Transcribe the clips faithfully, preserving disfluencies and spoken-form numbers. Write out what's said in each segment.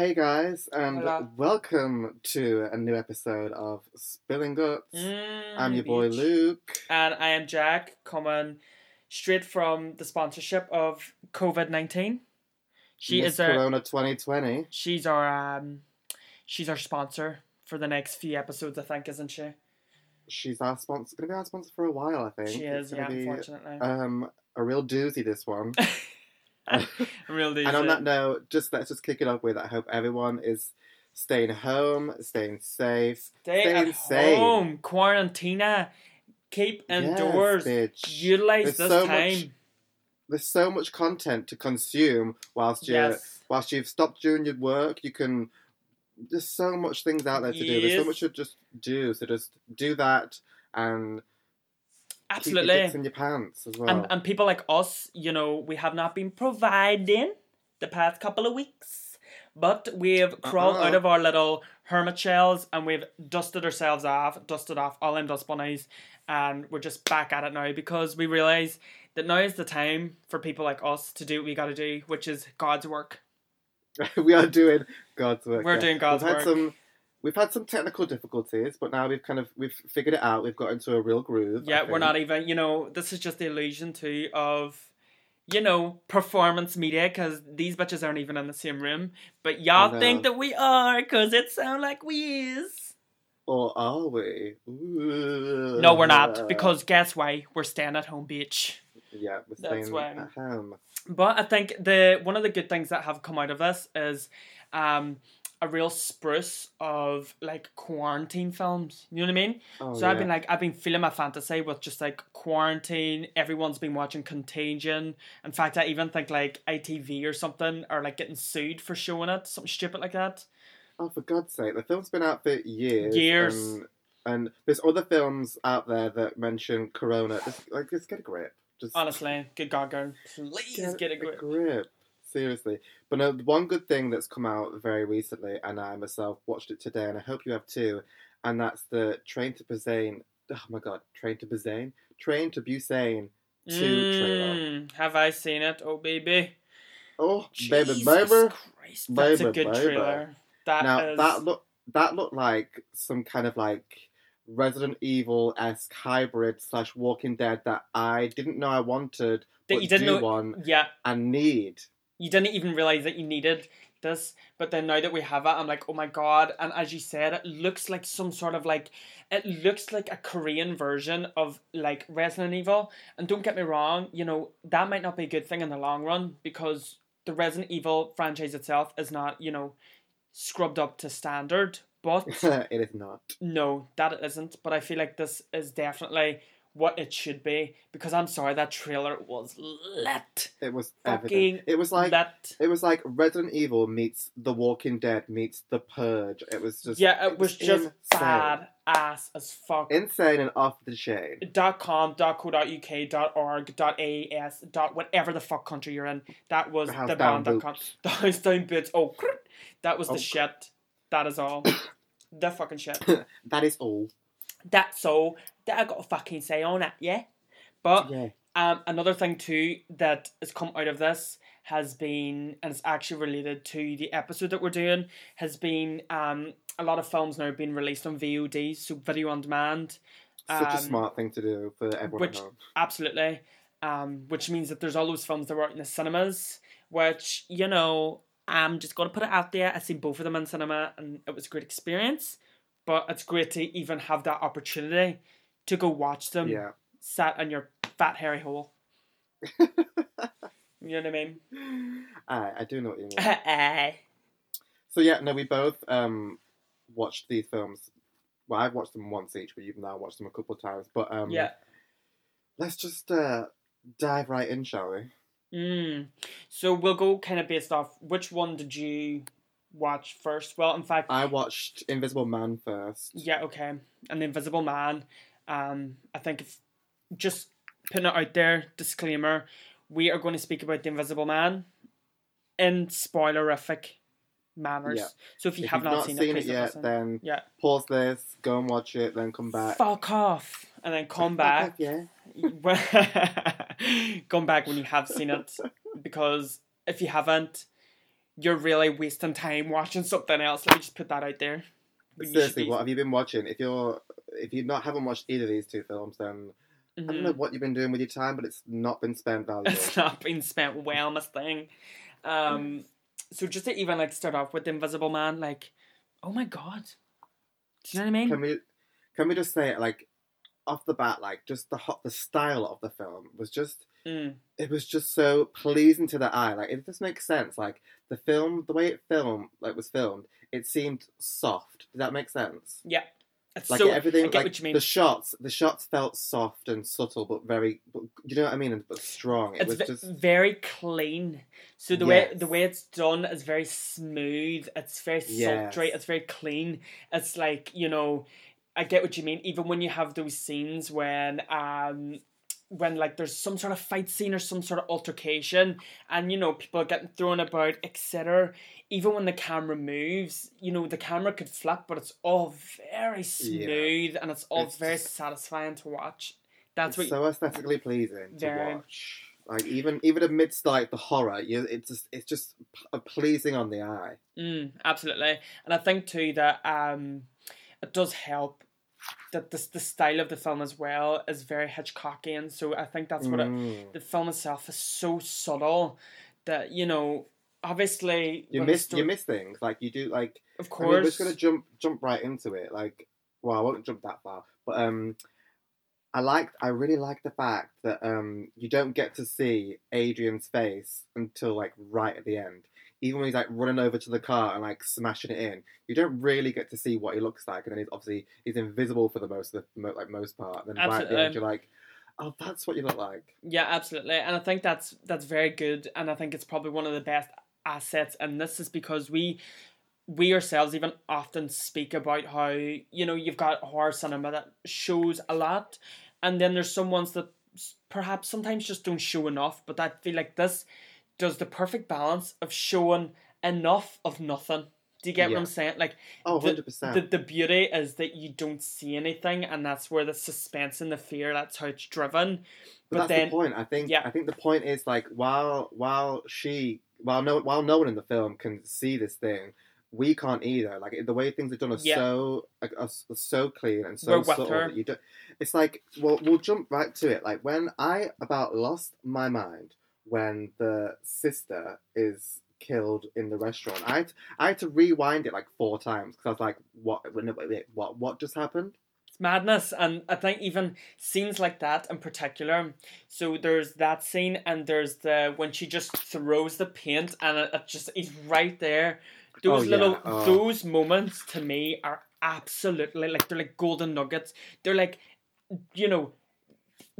Hey guys, and Hola. Welcome to a new episode of Spilling Guts. Mm, I'm your beach. boy Luke. And I am Jack, coming straight from the sponsorship of COVID nineteen. She Miss is our Corona twenty twenty. She's our um, she's our sponsor for the next few episodes, I think, isn't she? She's our sponsor, gonna be our sponsor for a while, I think. She is, yeah, be, unfortunately. Um, a real doozy, this one. I'm really and on that note, just let's just kick it off with I hope everyone is staying home, staying safe, Stay staying at safe. home, quarantina, keep indoors, yes, bitch. Utilize there's this so time. Much, there's so much content to consume whilst you yes. whilst you've stopped doing your work. You can there's so much things out there to yes. do. There's so much to just do. So just do that and. Absolutely. Keep your dicks in your pants as well. And, and people like us, you know, we have not been providing the past couple of weeks, but we've crawled uh-uh. out of our little hermit shells and we've dusted ourselves off, dusted off all them dust bunnies, and we're just back at it now because we realise that now is the time for people like us to do what we got to do, which is God's work. We are doing God's work. We're yeah. doing God's we've work. Had some- We've had some technical difficulties, but now we've kind of, we've figured it out. We've got into a real groove. Yeah, we're not even, you know, this is just the illusion too of, you know, performance media, because these bitches aren't even in the same room. But y'all think that we are, because it sound like we is. Or are we? Ooh. No, we're not, because guess why? We're staying at home, bitch. Yeah, we're staying at home. But I think the one of the good things that have come out of this is... um. a real spruce of like quarantine films, you know what I mean? Oh, so yeah. I've been like, I've been feeling my fantasy with just like quarantine. Everyone's been watching Contagion. In fact, I even think like I T V or something are like getting sued for showing it, something stupid like that. Oh, for God's sake! The film's been out for years. Years. And, and there's other films out there that mention Corona. Just, like, just get a grip. Just honestly, good God, girl, please get, get a grip. A grip. Seriously. But no, one good thing that's come out very recently, and I myself watched it today, and I hope you have too, and that's the Train to Busan, oh my God, Train to Busan? Train to Busan two mm, trailer. Have I seen it? Oh, baby. Oh, Jesus baby, baby. Christ, that's baby, a good baby. trailer. That now, is... that, look, that looked like some kind of like Resident Evil-esque hybrid slash Walking Dead that I didn't know I wanted, that but you didn't do know... want yeah. and need. You didn't even realise that you needed this, but then now that we have it, I'm like, oh my God. And as you said, it looks like some sort of like, it looks like a Korean version of like Resident Evil. And don't get me wrong, you know, that might not be a good thing in the long run because the Resident Evil franchise itself is not, you know, scrubbed up to standard, but... It is not. No, that it isn't. But I feel like this is definitely... what it should be, because I'm sorry, that trailer was lit. It was fucking it was like lit. It was like Resident Evil meets The Walking Dead meets The Purge. It was just yeah, it, it was, was just bad ass as fuck. Insane and off the chain. Dot com, dot co, dot uk, dot org, dot as, dot whatever the fuck country you're in. That was the band dot com. The house down boots. Oh, that was oh. the shit. That is all. The fucking shit. That is all. That's all that I got a fucking say on it, yeah? But yeah. Um, another thing too that has come out of this has been, and it's actually related to the episode that we're doing, has been um, a lot of films now being released on V O D, so video on demand. Um, Such a smart thing to do for everyone which, at home. Absolutely. Um, which means that there's all those films that were out in the cinemas, which, you know, I'm just going to put it out there. I've seen both of them in cinema and it was a great experience. But it's great to even have that opportunity to go watch them yeah. sat on your fat hairy hole. You know what I mean? I, I do know what you mean. So yeah, no, we both um, watched these films. Well, I've watched them once each, but you've now watched them a couple of times. But um, yeah. let's just uh, dive right in, shall we? Mm. So we'll go kind of based off, which one did you... watch first? Well, in fact, I watched Invisible Man first. Yeah, okay. And Invisible Man, um, I think if just putting it out there, disclaimer, we are going to speak about the Invisible Man in spoilerific manners. Yeah. So if you if have not, not seen, seen it, it yet, then yeah. pause this, go and watch it, then come back. Fuck off, and then come back. Yeah. Come back when you have seen it, because if you haven't. you're really wasting time watching something else. Let me just put that out there. Seriously, be... what have you been watching? If you're if you not haven't watched either of these two films, then mm-hmm. I don't know what you've been doing with your time, but it's not been spent valuable. It's not been spent well, my thing. Um, so just to even like start off with Invisible Man, like, oh my god, do you know what I mean? Can we can we just say it like off the bat, like just the hot the style of the film was just. Mm. It was just so pleasing to the eye. Like, it just makes sense. Like, the film, the way it filmed, like, was filmed, it seemed soft. Does that make sense? Yeah. It's like, so, everything, I get like, what you mean. The shots, the shots felt soft and subtle, but very, but, you know what I mean? But strong. It it's was v- just... very clean. So the yes. way the way it's done is very smooth. It's very yes. sultry. It's very clean. It's like, you know, I get what you mean. Even when you have those scenes when... um. when, like, there's some sort of fight scene or some sort of altercation and, you know, people are getting thrown about, et cetera. Even when the camera moves, you know, the camera could flip, but it's all very smooth yeah. and it's all it's very satisfying to watch. That's it's what so you, aesthetically pleasing very, to watch. Like, even even amidst, like, the horror, you, it's just it's just a pleasing on the eye. Mm, absolutely. And I think, too, that um, it does help that the, the style of the film as well is very Hitchcockian, so I think that's what mm. it, the film itself is so subtle that, you know, obviously... You miss story... you miss things, like you do, like... Of course. I mean, we're just going to jump jump right into it, like, well, I won't jump that far, but um, I liked, I really like the fact that um, you don't get to see Adrian's face until, like, right at the end. Even when he's, like, running over to the car and, like, smashing it in, you don't really get to see what he looks like. And then he's obviously, he's invisible for the most, the, like, most part. And then absolutely. Right at the end, you're like, oh, that's what you look like. Yeah, absolutely. And I think that's that's very good. And I think it's probably one of the best assets. And this is because we, we ourselves even often speak about how, you know, you've got horror cinema that shows a lot. And then there's some ones that perhaps sometimes just don't show enough. But I feel like this... does the perfect balance of showing enough of nothing. Do you get yeah. what I'm saying? Like, oh, the, one hundred percent. The, the beauty is that you don't see anything, and that's where the suspense and the fear, that's how it's driven. But, but that's then, the point. I think yeah. I think the point is, like, while while she while no while no one in the film can see this thing, we can't either. Like, the way things are done are yeah. so like, are, are so clean and so subtle that you don't. It's like, well, we'll jump right to it. Like, when I about lost my mind when the sister is killed in the restaurant, I had, I had to rewind it like four times because I was like, "What? Wait, wait, what? What just happened?" It's madness, and I think even scenes like that in particular. So there's that scene, and there's the when she just throws the paint, and it, it just is right there. Those oh, yeah. little oh. those moments to me are absolutely like they're like golden nuggets. They're like, you know,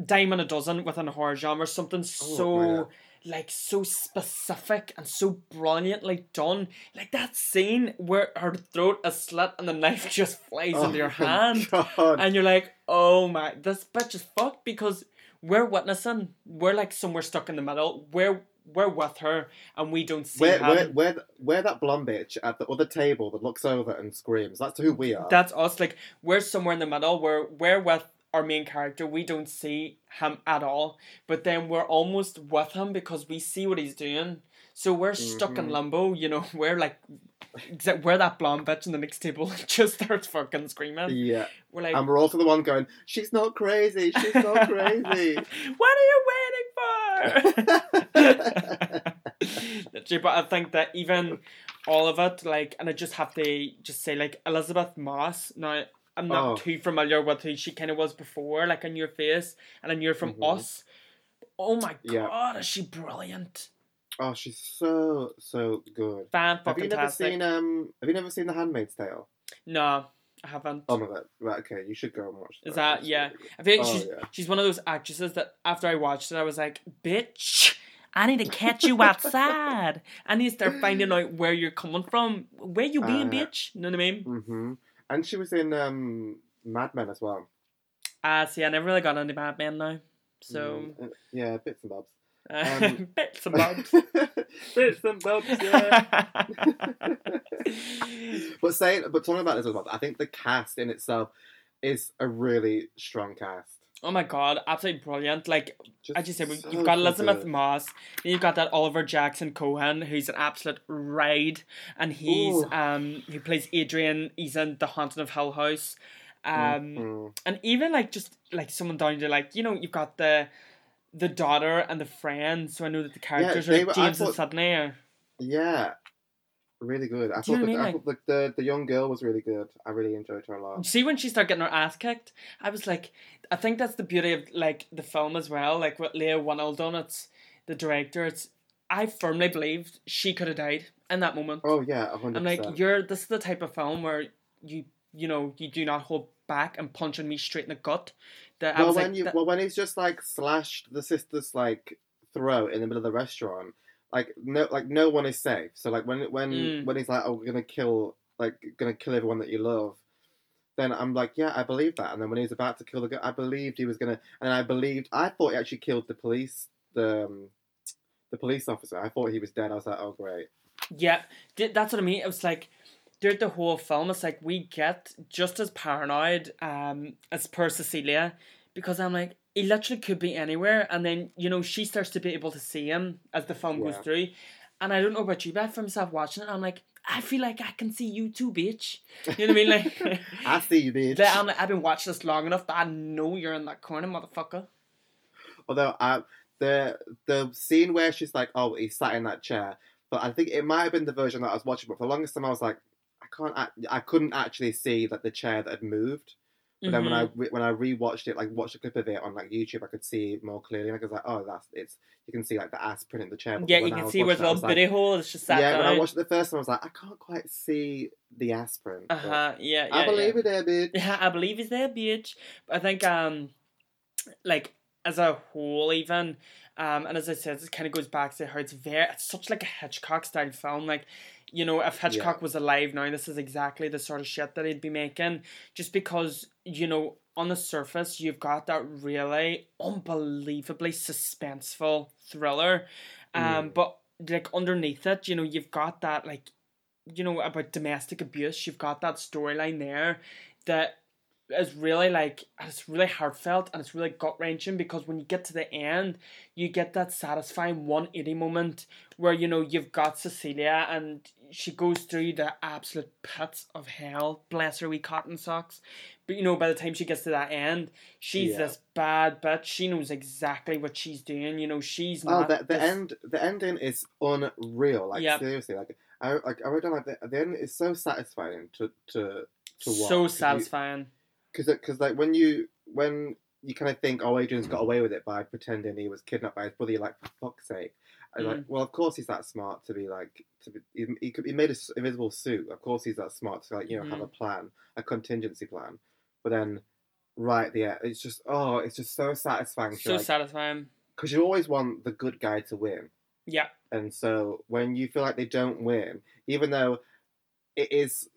dime in a dozen within a horror genre, something so, oh, like, so specific and so brilliantly done. Like, that scene where her throat is slit and the knife just flies oh into your hand. God. And you're like, oh my, this bitch is fucked because we're witnessing, we're, like, somewhere stuck in the middle. We're we're with her and we don't see her. We're, we're, we're that blonde bitch at the other table that looks over and screams. That's who we are. That's us. Like, we're somewhere in the middle. We're, we're with our main character, we don't see him at all, but then we're almost with him because we see what he's doing. So we're mm-hmm. stuck in limbo, you know, we're like, we're that blonde bitch in the next table just starts fucking screaming. Yeah. We're like, and we're also the one going, she's not crazy, she's not crazy. What are you waiting for? But I think that even all of it, like, and I just have to just say, like, Elizabeth Moss, now, I'm not oh. too familiar with who she kind of was before, like, in Your Face, and then You're From mm-hmm. Us. Oh my yeah. god, is she brilliant? Oh, she's so so good. Fan fucking have you never seen um? Have you never seen The Handmaid's Tale? No, I haven't. Oh my god, right? Okay, you should go and watch that. Is that yeah? Really I feel like oh, she's yeah. she's one of those actresses that after I watched it, I was like, bitch, I need to catch you outside. I need to start finding out where you're coming from. Where you being, uh, bitch? You know what I mean? Mm-hmm. And she was in um, Mad Men as well. Ah, uh, see, I never really got into Mad Men now. So... Mm, yeah, bits and bobs. Um, bits and bobs. Bits and bobs, yeah. but, saying, but talking about this as well, I think the cast in itself is a really strong cast. Oh my god, absolutely brilliant. Like, just as you said, so you've got Elizabeth Moss, then you've got that Oliver Jackson Cohen, who's an absolute ride, and he's, Ooh. um, he plays Adrian, he's in The Haunting of Hill House, um, mm-hmm. and even, like, just, like, someone down to, like, you know, you've got the the daughter and the friend, so I know that the characters yeah, they, are James thought, and Sydney. Or... Yeah, really good. I Do thought, the, I mean? I thought like, the, the young girl was really good. I really enjoyed her a lot. See, when she started getting her ass kicked, I was like, I think that's the beauty of like the film as well. Like what Leigh Whannell done, it's the director. It's I firmly believed she could have died in that moment. Oh yeah, one hundred percent. I'm like, you're this is the type of film where you you know you do not hold back and punching me straight in the gut. That well, I was when like, you that... well when he's just like slashed the sister's like throat in the middle of the restaurant. Like no, like no one is safe. So like when when mm. when he's like, "Oh, we're gonna kill, like gonna kill everyone that you love," then I'm like, "Yeah, I believe that." And then when he was about to kill the girl, I believed he was gonna, and I believed, I thought he actually killed the police, the um, the police officer. I thought he was dead. I was like, "Oh, great." Yeah, that's what I mean. It was like during the whole film, it's like we get just as paranoid um, as per Cecilia, because I'm like. He literally could be anywhere, and then, you know, she starts to be able to see him as the film yeah. goes through. And I don't know about you, but for myself watching it, I'm like, I feel like I can see you too, bitch. You know what I mean? Like, I see you, bitch. I'm like, I've been watching this long enough that I know you're in that corner, motherfucker. Although, I, the the scene where she's like, oh, he sat in that chair, but I think it might have been the version that I was watching, but for the longest time I was like, I can't, I, I couldn't actually see that the chair that had moved. But then mm-hmm. when I when I rewatched it, like watched a clip of it on like YouTube, I could see more clearly. Like I was like, oh, that's it's. You can see like the ass print in the chair. But yeah, you can see where the little bitty hole is just sat. Yeah, down. When I watched it the first time, I was like, I can't quite see the ass print. Uh huh. Yeah, yeah. I believe yeah. it there, bitch. Yeah, I believe it's there, bitch. But I think um, like as a whole, even um, and as I said, this kind of goes back to how it's very. It's such like a Hitchcock style film, like. You know, if Hitchcock yeah. was alive now, this is exactly the sort of shit that he'd be making. Just because, you know, on the surface, you've got that really unbelievably suspenseful thriller. Um, mm. But, like, underneath it, you know, you've got that, like, you know, about domestic abuse. You've got that storyline there that is really, like, it's really heartfelt and it's really gut-wrenching because when you get to the end, you get that satisfying one eighty moment where, you know, you've got Cecilia and... She goes through the absolute pits of hell. Bless her wee cotton socks. But, you know, by the time she gets to that end, she's yeah. this bad bitch. She knows exactly what she's doing. You know, she's oh, not... The, the, this... end, the ending is unreal. Like, yep. seriously. Like, I like I wrote down, like, the, the ending is so satisfying to, to, to watch. So satisfying. Because, like, when you... When you kind of think, oh, Adrian's got away with it by pretending he was kidnapped by his brother, you're like, for fuck's sake. And mm. like, well, of course he's that smart to be like, to be, he, he, could, he made an invisible suit. Of course he's that smart to like, you know, mm. have a plan, a contingency plan. But then, right there, yeah, it's just, oh, it's just so satisfying. So like, satisfying. Because you always want the good guy to win. Yeah. And so when you feel like they don't win, even though it is,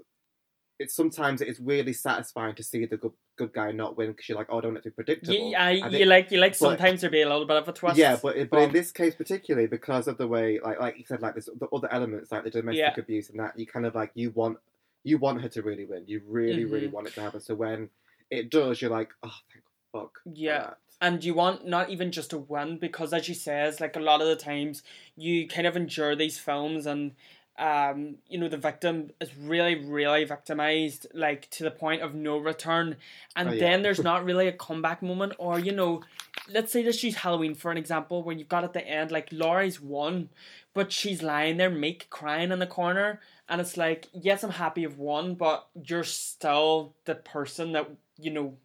it's sometimes it is really satisfying to see the good good guy not win because you're like, oh, I don't have to be predictable. Yeah, you, uh, you like you like but, sometimes there be a little bit of a twist. Yeah, but but um, in this case particularly because of the way like like you said like this the other elements like the domestic yeah. abuse and that you kind of like you want you want her to really win. You really mm-hmm. really want it to happen. So when it does, you're like, oh, thank fuck. Yeah. That. And you want not even just a win because as she says, like a lot of the times you kind of endure these films and. Um, you know, the victim is really, really victimized, like to the point of no return, and oh, yeah. then there's not really a comeback moment. Or you know, let's say let's use Halloween for an example, where you've got at the end like Laurie's won, but she's lying there, meek, crying in the corner, and it's like, yes, I'm happy you've won, but you're still the person that you know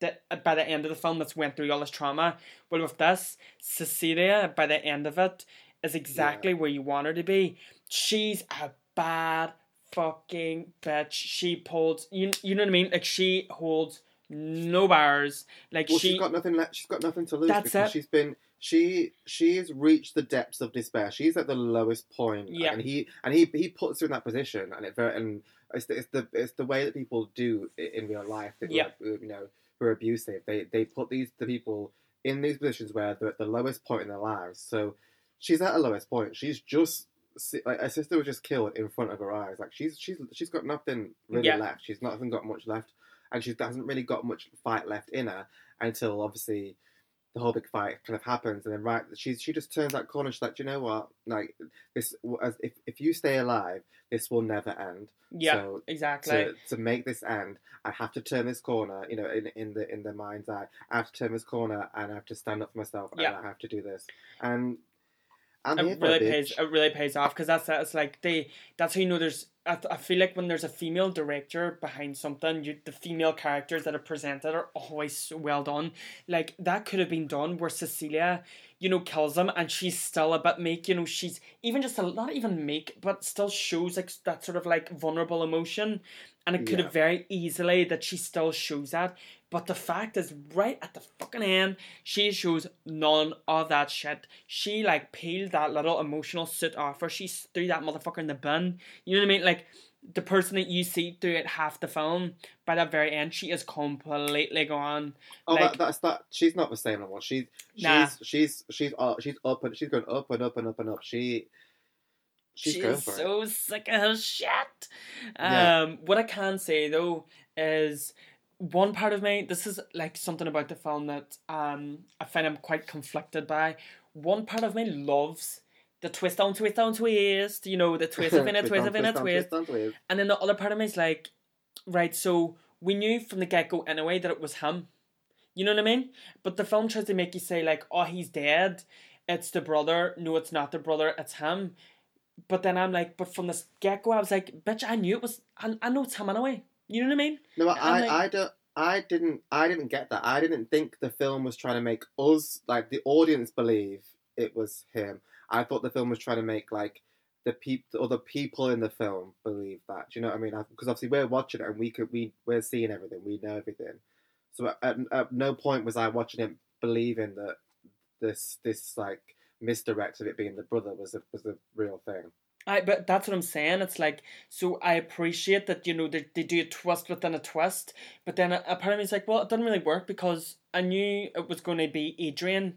that by the end of the film that's went through all this trauma. Well, with this, Cecilia, by the end of it, is exactly yeah. where you want her to be. She's a bad fucking bitch. She holds, you, you know what I mean? Like, she holds no bars. Like, well, she... she's got nothing left. She's got nothing to lose. That's because it. She's been... She she's reached the depths of despair. She's at the lowest point. Yeah. And he and he, he puts her in that position. And, it, and it's, the, it's, the, it's the way that people do it in real life. That yeah. Were, you know, who are abusive. They, they put these the people in these positions where they're at the lowest point in their lives. So she's at the lowest point. She's just... Like her sister was just killed in front of her eyes. Like she's she's she's got nothing really yeah. left. She's not even got much left, and she hasn't really got much fight left in her. until obviously the whole big fight kind of happens, and then right, she she just turns that corner. She's like, do you know what? Like this, as if if you stay alive, this will never end. Yeah, so exactly. To, to make this end, I have to turn this corner. You know, in, in the in the mind's eye, I have to turn this corner, and I have to stand up for myself, yeah. and I have to do this. And I'm it really pays. It really pays off because that's that's like they. That's how you know there's. I, th- I feel like when there's a female director behind something, you, the female characters that are presented are always so well done. Like, that could have been done where Cecilia, you know, kills him and she's still a bit meek, you know, she's even just, a, not even meek, but still shows like that sort of like vulnerable emotion. And it could yeah. have very easily that she still shows that. But the fact is, right at the fucking end, she shows none of that shit. She, like, peeled that little emotional suit off her. She threw that motherfucker in the bin. You know what I mean? Like, the person that you see throughout half the film, by that very end, she is completely gone. Oh, like, that, that's that. She's not the same anymore. She, she's, nah. she's, she's, she's, uh, she's up and she's going up and up and up and up. She... She's, She's going for so it. Sick of her shit. Um, yeah. What I can say, though, is one part of me, this is like something about the film that um, I find I'm quite conflicted by. One part of me loves the twist on twist on twist, you know, the twist of in a twist of in a twist. And then the other part of me is like, right, so we knew from the get-go anyway that it was him. You know what I mean? But the film tries to make you say like, oh, he's dead. It's the brother. No, it's not the brother. It's him. But then I'm like, but from the get-go, I was like, bitch, I knew it was, I, I know it's him anyway. You know what I mean? No, I, like, I don't, I didn't, I didn't get that. I didn't think the film was trying to make us, like, the audience believe it was him. I thought the film was trying to make, like, the people, or the people in the film believe that. Do you know what I mean? Because obviously we're watching it and we could, we, we're seeing everything. We know everything. So at, at no point was I watching it believing that this, this, like, misdirect of it being the brother was a was the real thing. I but that's what I'm saying. It's like, so I appreciate that, you know, they they do a twist within a twist, but then apparently it's like, well, it doesn't really work because I knew it was going to be Adrian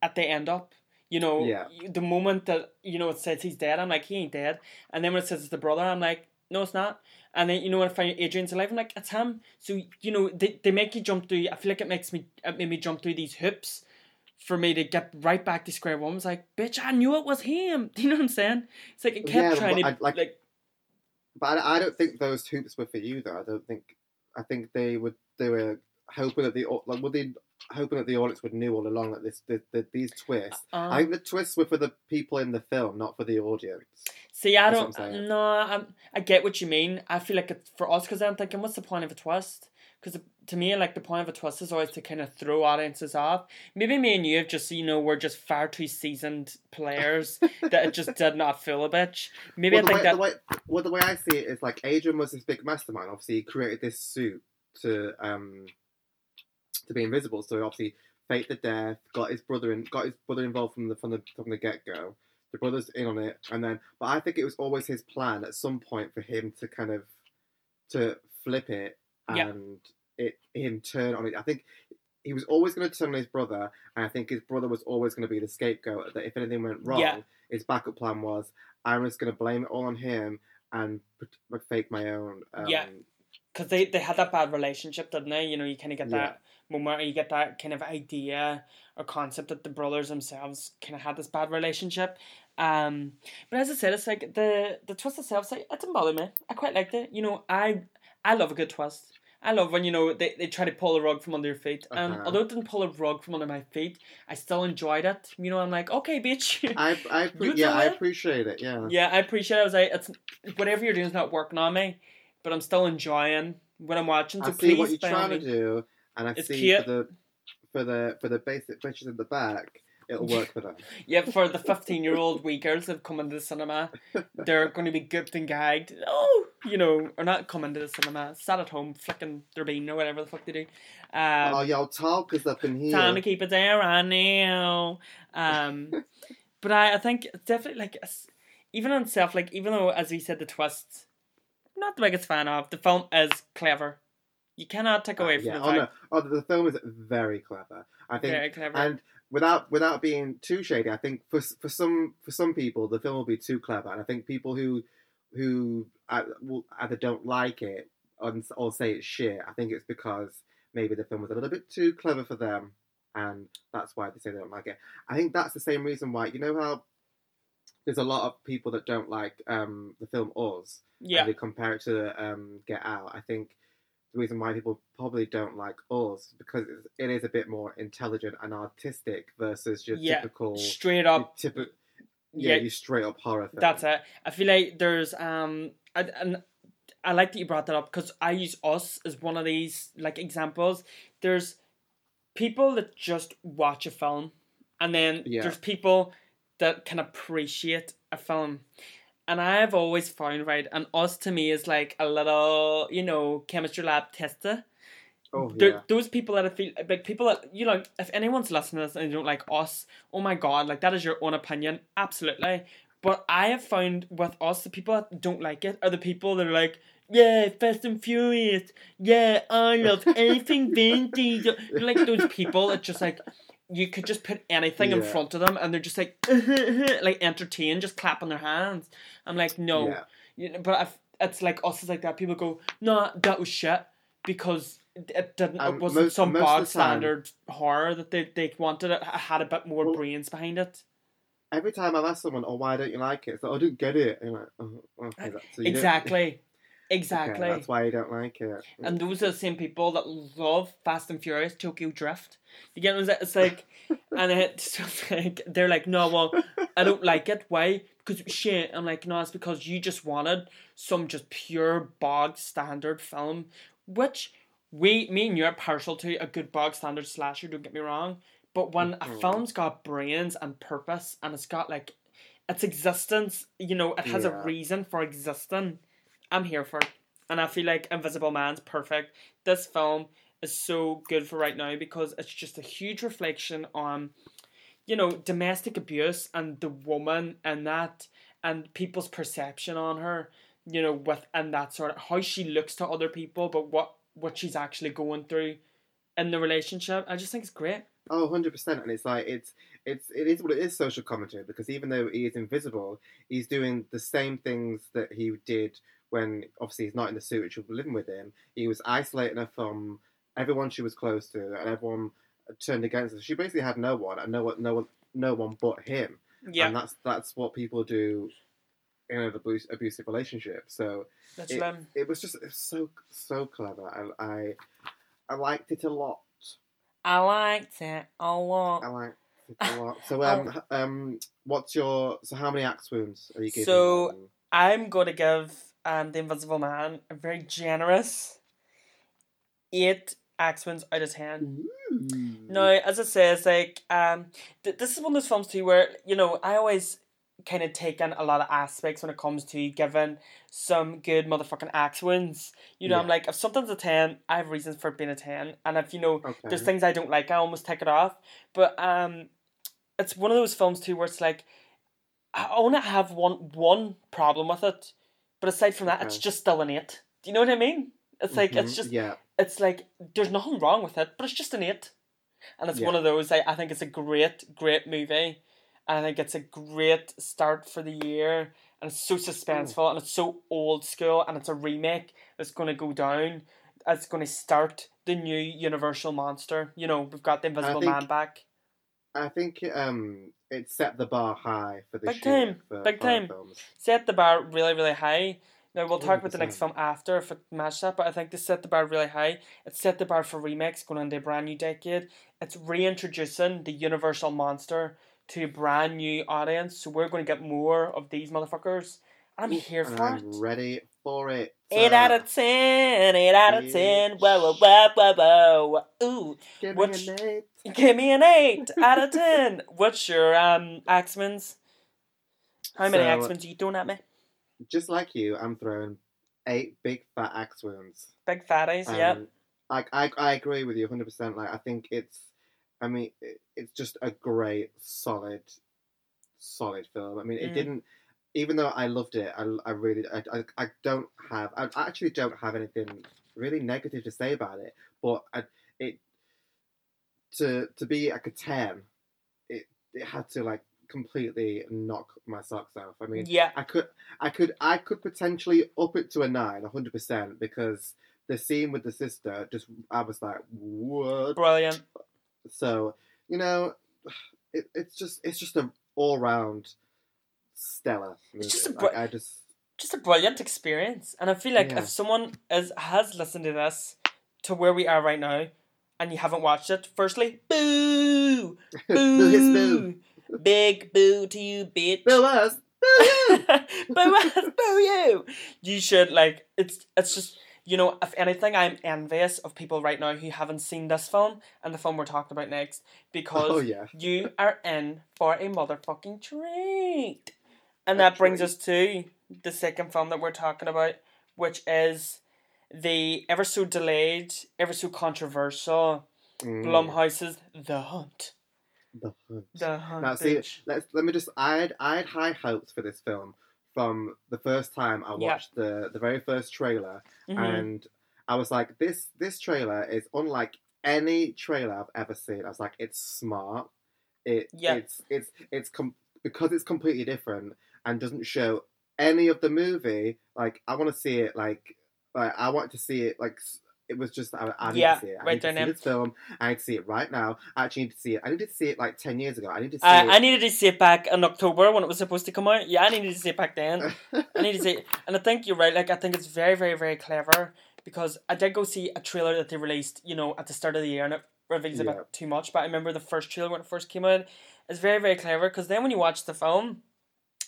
at the end up. You know, yeah. The moment that, you know, it says he's dead, I'm like, he ain't dead. And then when it says it's the brother, I'm like, no, it's not. And then, you know, when I find Adrian's alive, I'm like, it's him. So, you know, they they make you jump through. I feel like it makes me it made me jump through these hoops. For me to get right back to square one was like, bitch, I knew it was him. Do you know what I'm saying? It's like it kept yeah, trying to I, like, like. But I, I don't think those hoops were for you though. I don't think. I think they would. They were hoping that the like, were they hoping that the audience would knew all along that this that, that these twists. Um, I think the twists were for the people in the film, not for the audience. See, I don't. No, I I get what you mean. I feel like it's for us because I'm thinking, what's the point of a twist? Because to me, like, the point of a twist is always to kind of throw audiences off. Maybe me and you have just, you know, we're just far too seasoned players that it just did not feel a bitch. Maybe well, I think way, that... The way, well, the way I see it is, like, Adrian was this big mastermind. Obviously, he created this suit to um to be invisible. So, he obviously, faked the death, got his brother in, got his brother involved from the from the, from the get-go. The brother's in on it. And then... But I think it was always his plan at some point for him to kind of... to flip it and... Yep. It him turn on it. I think he was always going to turn on his brother, and I think his brother was always going to be the scapegoat. That if anything went wrong, yeah. his backup plan was I'm just going to blame it all on him and fake my own. Um, yeah, because they, they had that bad relationship, didn't they? You know, you kind of get that yeah. moment, or you get that kind of idea or concept that the brothers themselves kind of had this bad relationship. Um, but as I said, it's like the the twist itself. Like, it didn't bother me. I quite liked it. You know, I I love a good twist. I love when, you know, they, they try to pull a rug from under your feet. Um, uh-huh. Although it didn't pull a rug from under my feet, I still enjoyed it. You know, I'm like, okay, bitch. I I pre- yeah, I it. appreciate it. Yeah. Yeah, I appreciate it. I was like, it's whatever you're doing is not working on me, but I'm still enjoying what I'm watching. So I see please what you're trying me. to do, and I it's see cute. for the for the for the basic bitches in the back. It'll work for them. Yeah, for the fifteen-year-old wee girls that come into the cinema, they're going to be gooped and gagged. Oh, you know, or not come into the cinema, sat at home flicking their bean or whatever the fuck they do. Um, oh, y'all talk is up in here. Time to keep it there, I know. Um, but I, I think it's definitely like, even on itself, like even though, as we said, the twist, I'm not the biggest fan of, the film is clever. You cannot take away uh, from yeah. the fact. Oh, no. oh, the film is very clever. I think, very clever. And Without without being too shady, I think for for some for some people the film will be too clever, and I think people who who either don't like it or say it's shit, I think it's because maybe the film was a little bit too clever for them, and that's why they say they don't like it. I think that's the same reason why, you know how there's a lot of people that don't like um, the film Oz, yeah. and they compare it to um, Get Out. I think the reason why people probably don't like Oz is because it is a bit more intelligent and artistic versus your yeah. typical... straight up... Typi- yeah, yeah, your straight up horror film. That's it. I feel like there's... um, I, I, I like that you brought that up because I use Us as one of these like examples. There's people that just watch a film, and then yeah. there's people that can appreciate a film. And I've always found, right, and Us to me is like a little, you know, chemistry lab tester. Oh, yeah. There, those people that I feel, like people that, you know, if anyone's listening to this and they don't like Us, oh my God, like that is your own opinion. Absolutely. But I have found with Us, the people that don't like it are the people that are like, yeah, Fast and Furious. Yeah, I love anything vintage. Like those people that just like, you could just put anything yeah. in front of them and they're just like, like entertained, just clapping their hands. I'm like, no. Yeah. You know, but I've, it's like Us is like that. People go, no, that was shit because it didn't. Um, it wasn't most, some most bog standard horror that they, they wanted. It had a bit more well, brains behind it. Every time I've asked someone, oh, why don't you like it? It's like, oh, I don't get it. And you're like, oh, okay, that's, so you exactly. Exactly. Okay, that's why you don't like it. And those are the same people that love Fast and Furious, Tokyo Drift. You get what I'm saying? It's like, and it's just like, they're like, no, well, I don't like it. Why? Because shit. I'm like, no, it's because you just wanted some just pure bog standard film, which we, me and you are partial to a good bog standard slasher, don't get me wrong. But when a film's got brains and purpose and it's got, like, its existence, you know, it has yeah. a reason for existing, I'm here for it. And I feel like Invisible Man's perfect. This film is so good for right now because it's just a huge reflection on, you know, domestic abuse and the woman and that and people's perception on her, you know, with and that sort of, how she looks to other people, but what, what she's actually going through in the relationship. I just think it's great. Oh, one hundred percent. And it's like, it's, it's, it is what it is, social commentary, because even though he is invisible, he's doing the same things that he did when, obviously, he's not in the suit, she was living with him. He was isolating her from everyone she was close to, and everyone turned against her. She basically had no one, and no one, no one, no one but him. Yeah. And that's, that's what people do in an abuse, abusive relationship. So that's it, um... it was just it was so, so clever. I, I, I liked it a lot. I liked it a lot. I liked it a lot. So, um, oh. um, what's your... So, how many axe wounds are you giving? So, them? I'm going to give um, The Invisible Man a very generous eight axe wounds out of ten. Ooh. Now, as I say, it's like... um, th- this is one of those films, too, where, you know, I always kind of take in a lot of aspects when it comes to giving some good motherfucking axe wounds. You know, yeah. I'm like, if something's a ten, I have reasons for it being a ten. And if, you know, okay. there's things I don't like, I almost take it off. But um, it's one of those films, too, where it's like, I only have one one problem with it. But aside from that, okay. it's just still an eight. Do you know what I mean? It's mm-hmm. like, it's just, yeah. it's like, there's nothing wrong with it, but it's just an eight. And it's yeah. one of those, I, I think it's a great, great movie. I think it's a great start for the year, and it's so suspenseful, and it's so old school, and it's a remake. It's going to go down. It's going to start the new Universal monster. You know, we've got The Invisible think, Man back. I think um, it set the bar high for this big year. Time, for big time. Films. Set the bar really, really high. Now, we'll talk one hundred percent about the next film after if it matches that, but I think this set the bar really high. It set the bar for remakes going into a brand new decade. It's reintroducing the Universal monster to a brand new audience, so we're going to get more of these motherfuckers. I'm here for I'm it. I'm ready for it. So. Eight out of ten. Eight out of ten. Whoa, whoa, whoa, whoa, whoa. Ooh. Give Which, me an eight. Give me an eight out of ten. What's your um Axemans? How many so, Axemans are you throwing at me? Just like you, I'm throwing eight big fat axe wounds. Big fatties, um, yeah. I, I I agree with you one hundred percent. Like I think it's. I mean, it's just a great, solid, solid film. I mean, it mm. didn't, even though I loved it, I, I really, I, I, I don't have, I actually don't have anything really negative to say about it, but I, it, to to be like a ten, it, it had to like completely knock my socks off. I mean, yeah. I could, I could, I could potentially up it to a nine, one hundred percent, because the scene with the sister, just, I was like, what? Brilliant. So, you know, it, it's just, it's just an all-round stellar movie. It's just a br- like, I just... just a brilliant experience. And I feel like yeah. if someone is, has listened to this to where we are right now, and you haven't watched it, firstly, boo! Boo! Boo! Big boo to you, bitch. Boo us! Boo you! Boo us! Boo you! You should, like, it's it's just, you know, if anything, I'm envious of people right now who haven't seen this film and the film we're talking about next, because oh, yeah. you are in for a motherfucking treat. And that brings us to the second film that we're talking about, which is the ever so delayed, ever so controversial mm. Blumhouse's The Hunt. The Hunt. The Hunt. Now, see, let's, let me just... I had, I had high hopes for this film from the first time I watched yeah. the, the very first trailer. Mm-hmm. And I was like, this this trailer is unlike any trailer I've ever seen. I was like, it's smart. It, yeah. It's... it's it's com- Because it's completely different and doesn't show any of the movie, like, I want to see it, like... Like, I want to see it, like, it was just, I, I need yeah, to see it. I right need to see now. This film. I need to see it right now. I actually need to see it. I needed to see it, like, ten years ago. I needed to see uh, it. I needed to see it back in October when it was supposed to come out. Yeah, I needed to see it back then. I needed to see it. And I think you're right. Like, I think it's very, very, very clever, because I did go see a trailer that they released, you know, at the start of the year, and it reveals yeah. a bit too much. But I remember the first trailer when it first came out. It's very, very clever, because then when you watch the film,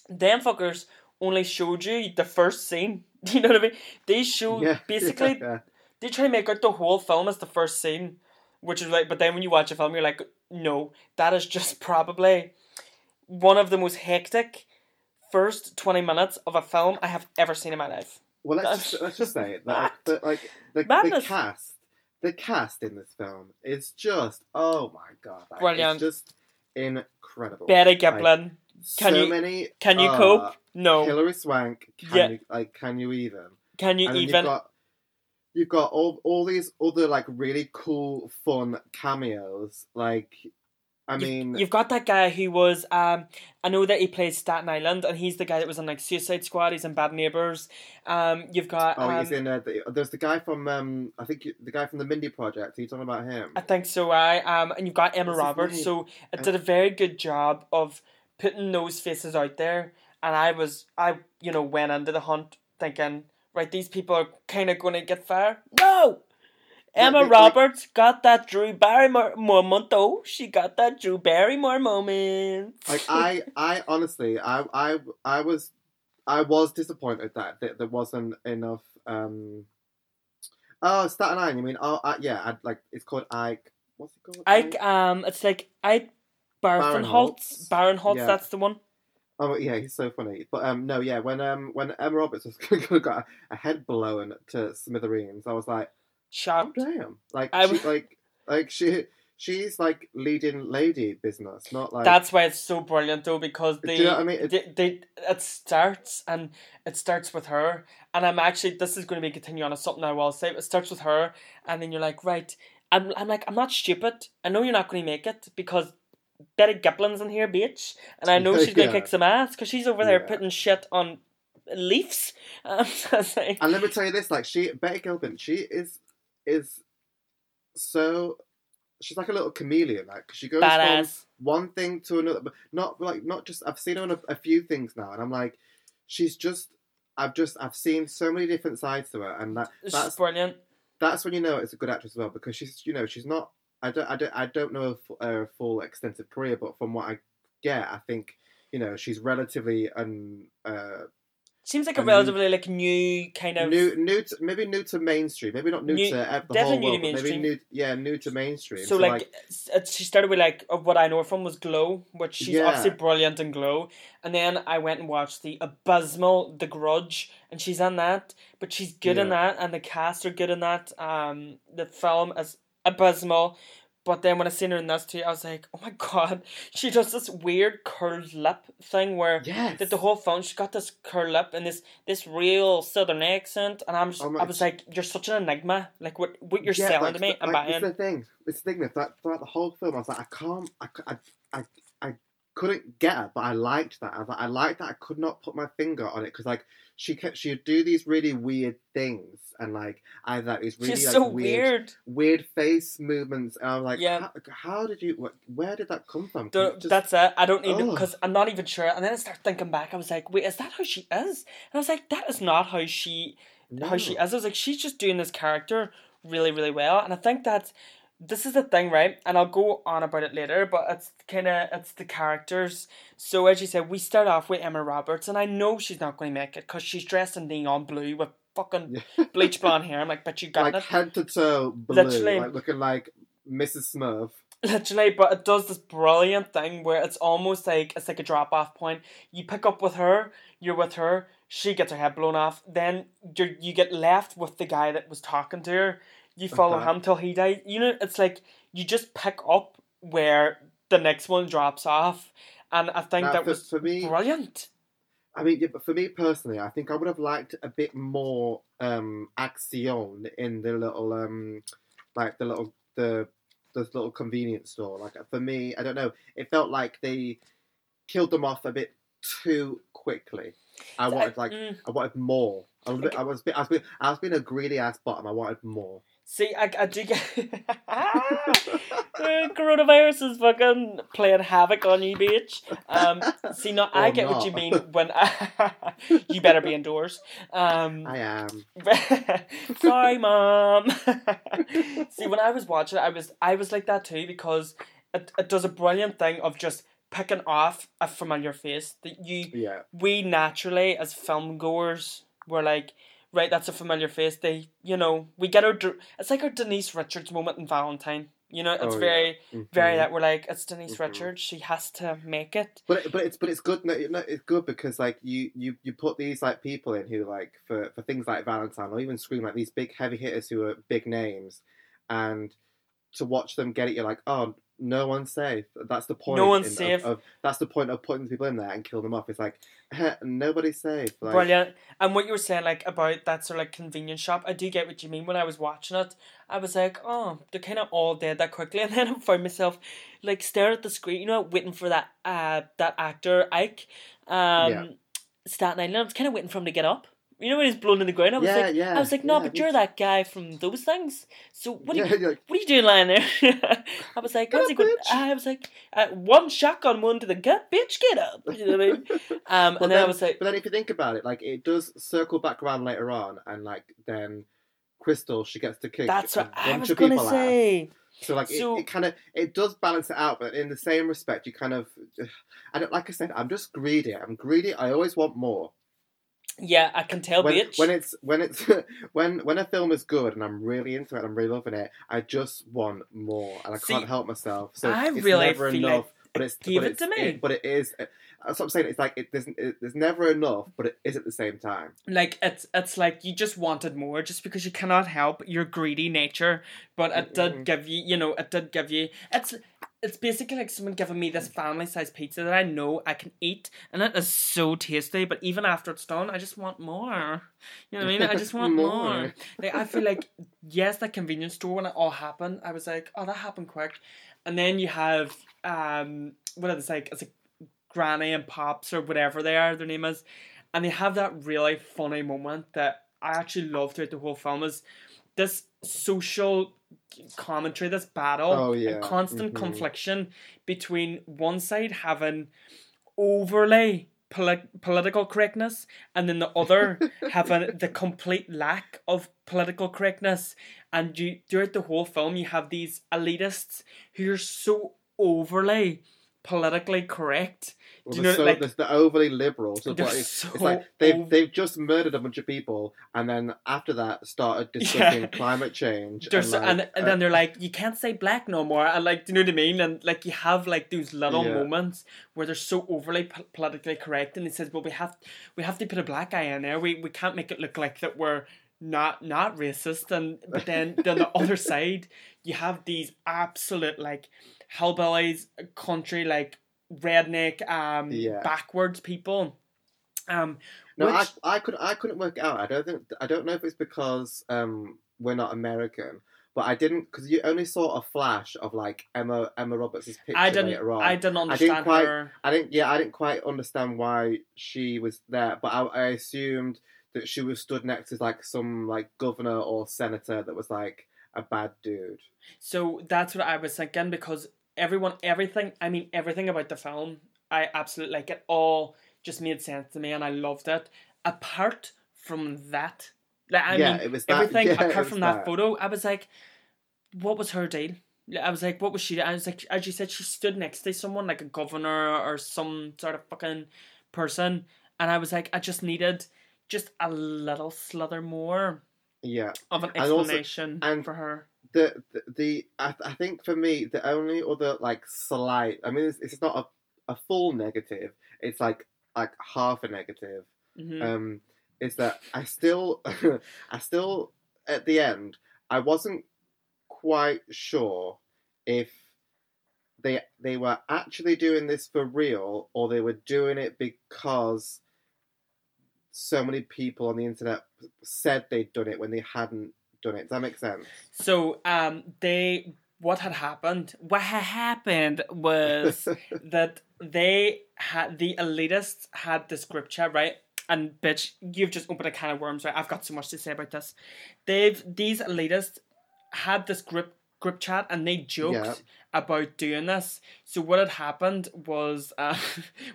them fuckers only showed you the first scene. Do you know what I mean? They show yeah, basically yeah. they try to make out the whole film as the first scene, which is like. But then when you watch a film, you're like, no, that is just probably one of the most hectic first twenty minutes of a film I have ever seen in my life. Well, let's just, let's just say that the, like the, the cast, the cast in this film is just oh my god, like, brilliant, it's just incredible. Betty Gilpin, like, can so you many, can you uh, cope? No. Hilary Swank, can yeah. you, like, can you even? Can you and even? You've got, you've got all all these other, like, really cool, fun cameos. Like, I you've, mean... You've got that guy who was, um, I know that he plays Staten Island, and he's the guy that was in, like, Suicide Squad, he's in Bad Neighbours. Um, you've got... Um, oh, he's in, uh, the, there's the guy from, um, I think, the guy from the Mindy Project. Are you talking about him? I think so, I. Um, and you've got Emma Roberts, so it did a very good job of putting those faces out there. And I was, I, you know, went into The Hunt thinking, right, these people are kind of going to get fire. No! Emma yeah, they, Roberts like, got that Drew Barrymore moment, though. She got that Drew Barrymore moment. Like, I, I honestly, I, I, I was, I was disappointed that, that there wasn't enough, um, oh, Staten Island, you mean, oh, I, yeah, I, like, it's called Ike, what's it called? Ike, Ike? um, it's like Ike Barinholtz, Barinholtz, yeah. That's the one. Oh yeah, he's so funny. But um, no, yeah, when um, when Emma Roberts was got a, a head blown to smithereens, I was like, shocked. Oh, damn! Like, she, like, like she, she's like leading lady business, not like. That's why it's so brilliant though, because they, do you know what I mean? It, they, they, it starts and it starts with her, and I'm actually this is going to be continuing on something I will say. It starts with her, and then you're like, right, I'm, I'm like, I'm not stupid. I know you're not going to make it because Betty Gilpin's in here, bitch, and I know she's gonna yeah. kick some ass because she's over there yeah. putting shit on leaves. Um, like, and let me tell you this: like, she, Betty Gilpin, she is is so she's like a little chameleon, like, cause she goes badass. From one thing to another, but not like not just. I've seen her in a, a few things now, and I'm like, she's just. I've just I've seen so many different sides to her, and that she's that's brilliant. That's when you know it's a good actress as well, because she's you know she's not. I don't, I don't, I don't know her uh, full extensive career, but from what I get, I think, you know, she's relatively un. Uh, Seems like a, a relatively new, like new kind of new, new to, maybe new to mainstream, maybe not new, new to the whole world, new to maybe new, yeah, new to mainstream. So, so like, like, she started with like what I know her from was Glow, which she's yeah. obviously brilliant in Glow, and then I went and watched the abysmal The Grudge, and she's in that, but she's good yeah. in that, and the cast are good in that. Um, the film is abysmal, but then when I seen her in this too, I was like, oh my god, she does this weird curled lip thing where yes. that the whole film she got this curled lip and this this real southern accent, and I'm just, oh I was like, you're such an enigma, like what what you're yeah, selling like, to me. I'm like, buying. It's the thing, it's the thing that throughout the whole film, I was like, I can't, I, I, I, I couldn't get her, but I liked that. I was like, I liked that I could not put my finger on it, because like she kept, she'd do these really weird things, and like I had like, these really like, so weird, weird face movements, and I was like, yeah. how, how did you? What, where did that come from? The, just, that's it. I don't even because I'm not even sure. And then I start thinking back. I was like, wait, is that how she is? And I was like, that is not how she, no. how she is. I was like, she's just doing this character really, really well, and I think that's. This is the thing, right? And I'll go on about it later, but it's kind of, it's the characters. So as you said, we start off with Emma Roberts, and I know she's not going to make it because she's dressed in neon blue with fucking bleach blonde hair. I'm like, but you got like it. Like head to toe blue, literally, like looking like Missus Smurf. Literally, but it does this brilliant thing where it's almost like, it's like a drop-off point. You pick up with her, you're with her, she gets her head blown off, then you you get left with the guy that was talking to her. You follow okay. him till he dies. You know, it's like you just pick up where the next one drops off, and I think now, that for, was for me, brilliant. I mean, yeah, but for me personally, I think I would have liked a bit more um, action in the little, um, like the little the this little convenience store. Like for me, I don't know, it felt like they killed them off a bit too quickly. I wanted I, like mm, I wanted more. I was, okay. I was I was being, I was being a greedy ass bottom. I wanted more. See, I, I do get... Coronavirus is fucking playing havoc on you, bitch. Um, see, no, I or get not. What you mean when... I... you better be indoors. Um, I am. Sorry, Mom. See, when I was watching it, I was, I was like that too, because it, it does a brilliant thing of just picking off a familiar face. That you, yeah. We naturally, as film-goers, were like... Right, that's a familiar face. They, you know, we get our... It's like our Denise Richards moment in Valentine. You know, it's oh, very, yeah. mm-hmm. very that we're like, it's Denise mm-hmm. Richards. She has to make it. But but it's but it's good. No, it's good because like you, you, you put these like people in who like for, for things like Valentine or even Scream, like these big heavy hitters who are big names, and to watch them get it, you're like, oh, no one's safe. That's the point. No one's in, safe. Of, of, that's the point of putting people in there and killing them off. It's like. Nobody's safe. Like. Brilliant. And what you were saying, like about that sort of like convenience shop, I do get what you mean. When I was watching it, I was like, oh, they're kind of all dead that quickly, and then I found myself like staring at the screen, you know, waiting for that uh that actor Ike, um, yeah. Staten Island. I was kind of waiting for him to get up. You know when he's blown in the ground. I was yeah, like, yeah, I was like, no, yeah, but you're that guy from those things. So what are yeah, you, like, what are you doing lying there? I was like, how's he going? I was like, uh, one shotgun, one to the gut, bitch, get up. You know what I mean? Um, and then, then I was like, but then if you think about it, like it does circle back around later on, and like then Crystal, she gets to kick. That's what I was gonna say. So like so, it, it kind of it does balance it out, but in the same respect, you kind of I don't like I said, I'm just greedy. I'm greedy. I always want more. Yeah, I can tell, when, bitch. When it's when it's when when a film is good and I'm really into it, I'm really loving it. I just want more, and I See, can't help myself. So I it's really never feel enough, like but it's give but it it's, to me. It, but it is. That's what I'm saying. It's like it there's it, there's never enough, but it is at the same time. Like it's it's like you just wanted more, just because you cannot help your greedy nature. But it mm-hmm. did give you, you know, it did give you. It's it's basically like someone giving me this family sized pizza that I know I can eat, and it is so tasty. But even after it's done, I just want more. You know what I mean? I just want more. more. Like I feel like yes, that convenience store when it all happened, I was like, oh, that happened quick. And then you have um, what are they like? It's like Granny and Pops or whatever they are, their name is, and they have that really funny moment that I actually love throughout the whole film is this social commentary, this battle, oh, yeah. and constant mm-hmm. confliction between one side having overlay poli- political correctness and then the other having the complete lack of political correctness, and you throughout the whole film you have these elitists who are so overlay politically correct. Well, do you know, so, like, they're overly liberal. So they're it's, so it's like they've over... they've just murdered a bunch of people, and then after that started discussing yeah. climate change. And, so, like, and, and uh, then they're like, you can't say black no more. And like, do you know what I mean? And like, you have like those little yeah. moments where they're so overly po- politically correct, and it says, well, we have we have to put a black guy in there. We we can't make it look like that we're not not racist. And but then then the other side, you have these absolute like. Hillbillies, country, like redneck, um, yeah. backwards people. Um, no, which... I, I could, I couldn't work it out. I don't think, I don't know if it's because um, we're not American, But I didn't, because you only saw a flash of like Emma Emma Roberts' picture I didn't, later on. I didn't understand I didn't quite, her. I didn't, yeah, I didn't quite understand why she was there. But I, I assumed that she was stood next to like some like governor or senator that was like a bad dude. So that's what I was thinking, because everyone, everything, I mean everything about the film, I absolutely like it all. Just made sense to me, and I loved it. Apart from that. Like, I yeah, mean, it was that, everything yeah, apart from that, that photo, I was like, what was her deal? I was like, what was she? I was like, as you said, she stood next to someone, like a governor or some sort of fucking person. And I was like, I just needed just a little slither more yeah. of an explanation and also, and for her. The, the, the I, I think for me, the only other, like, slight, I mean, it's, it's not a, a full negative, it's like, like half a negative. Mm-hmm. Um, is that I still, I still, at the end, I wasn't quite sure if they they were actually doing this for real or they were doing it because so many people on the internet said they'd done it when they hadn't done it. Does that make sense? So, um, they, what had happened, what had happened was that they had, the elitists had this group chat, right? And bitch, you've just opened a can of worms, right? I've got so much to say about this. They've these elitists had this group group chat, and they joked yeah. about doing this. So what had happened was, uh,